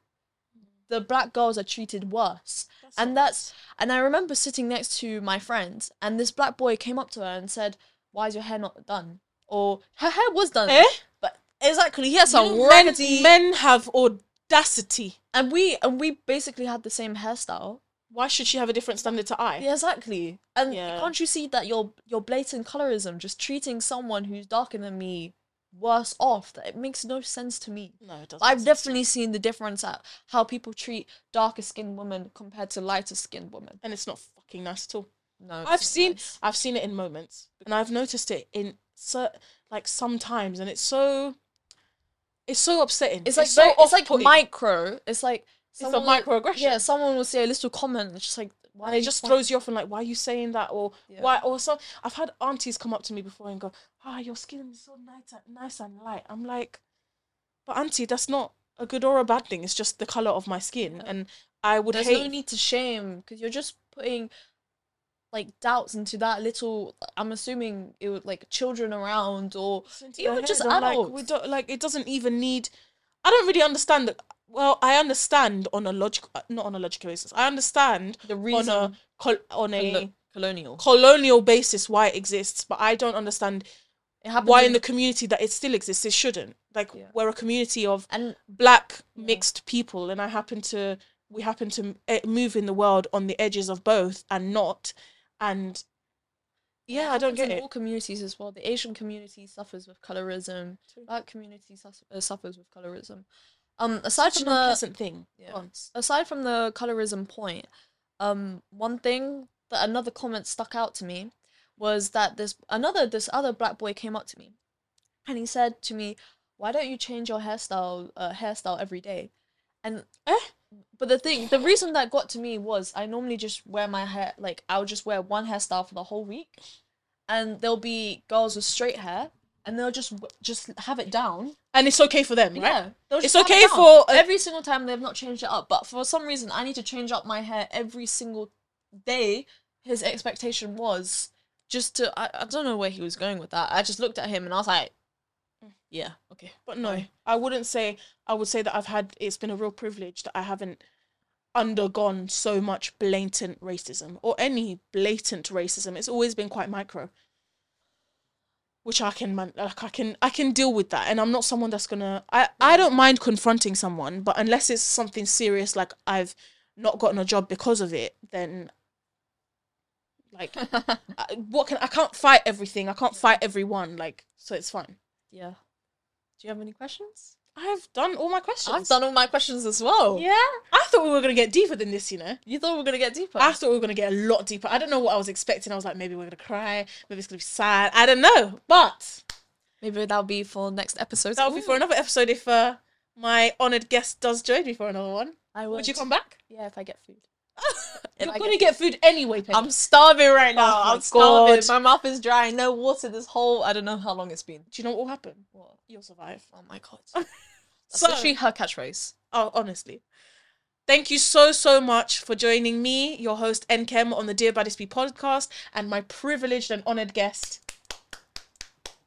The black girls are treated worse. That's and that's... And I remember sitting next to my friend, and this black boy came up to her and said, why is your hair not done? Or, her hair was done. Eh? But Exactly. He has some raggedy. Men have audacity. And we and we basically had the same hairstyle. Why should she have a different standard to I? Yeah, exactly. And yeah. Can't you see that your your blatant colorism, just treating someone who's darker than me worse off? That it makes no sense to me. No, it doesn't. I've definitely seen the difference at how people treat darker skinned women compared to lighter skinned women. And it's not fucking nice at all. No, I've seen nice. I've seen it in moments, and I've noticed it in so like sometimes, and it's so it's so upsetting. It's like it's, so it's like micro. It's like. Someone, it's a microaggression. Yeah, someone will say a little comment and it's just like, why? And it just throws you off and like, why are you saying that? Or yeah. why? Or some, I've had aunties come up to me before and go, ah, oh, your skin is so nice and, nice and light. I'm like, but auntie, that's not a good or a bad thing. It's just the colour of my skin. Yeah. And I would There's hate... There's no need to shame because you're just putting like doubts into that little, I'm assuming it would like children around or even just adults. Like, we don't, like, it doesn't even need... I don't really understand that. Well, I understand on a logical, not on a logical basis. I understand the reason on a col on a colonial colonial basis why it exists, but I don't understand it why in the community that it still exists. It shouldn't. Like yeah. we're a community of and, black yeah. mixed people, and I happen to we happen to move in the world on the edges of both and not and. Yeah, I don't get it. All communities as well. The Asian community suffers with colorism. True. Black community suffers, uh, suffers with colorism. Um, aside from the pleasant thing, yeah. aside from the colorism point, um, one thing that another comment stuck out to me was that this another this other black boy came up to me, and he said to me, "Why don't you change your hairstyle uh, hairstyle every day?" And eh? But the thing, the reason that got to me was I normally just wear my hair, like I'll just wear one hairstyle for the whole week. And there'll be girls with straight hair and they'll just just have it down. And it's okay for them, yeah, right? It's okay it for... A... Every single time they've not changed it up. But for some reason, I need to change up my hair every single day. His expectation was just to... I, I don't know where he was going with that. I just looked at him and I was like... Yeah, okay. But no, um, I wouldn't say, I would say that I've had, it's been a real privilege that I haven't undergone so much blatant racism or any blatant racism. It's always been quite micro, which I can, man, like I can, I can deal with that. And I'm not someone that's gonna, I, I don't mind confronting someone, but unless it's something serious, like I've not gotten a job because of it, then like, I, what can, I can't fight everything. I can't fight everyone. Like, so it's fine. Yeah. Do you have any questions? I've done all my questions. I've done all my questions as well. Yeah. I thought we were going to get deeper than this, you know. You thought we were going to get deeper? I thought we were going to get a lot deeper. I don't know what I was expecting. I was like, maybe we're going to cry. Maybe it's going to be sad. I don't know. But maybe that'll be for next episode. That'll Ooh. be for another episode if uh, my honoured guest does join me for another one. I would. Would you come back? Yeah, if I get food. You're going to get food anyway, Penny. I'm starving right now. Oh, I'm starving. God. My mouth is dry. No water this whole... I don't know how long it's been. Do you know what will happen? What? You'll survive. Oh, my God. That's so, literally her catchphrase. Oh, honestly. Thank you so, so much for joining me, your host, Nkem, on the Dear Baddest Bee podcast, and my privileged and honoured guest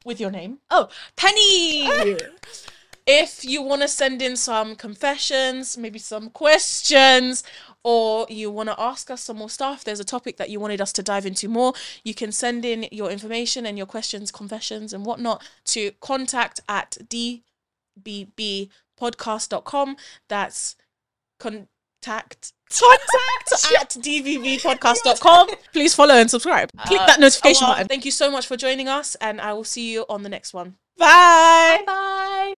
with your name. Oh, Penny! If you want to send in some confessions, maybe some questions... or you want to ask us some more stuff, there's a topic that you wanted us to dive into more, you can send in your information and your questions, confessions and whatnot to contact at d b b podcast dot com. That's contact, contact at d b b podcast dot com. Please follow and subscribe. Uh, Click that notification oh, well, button. Thank you so much for joining us and I will see you on the next one. Bye. Bye. Bye.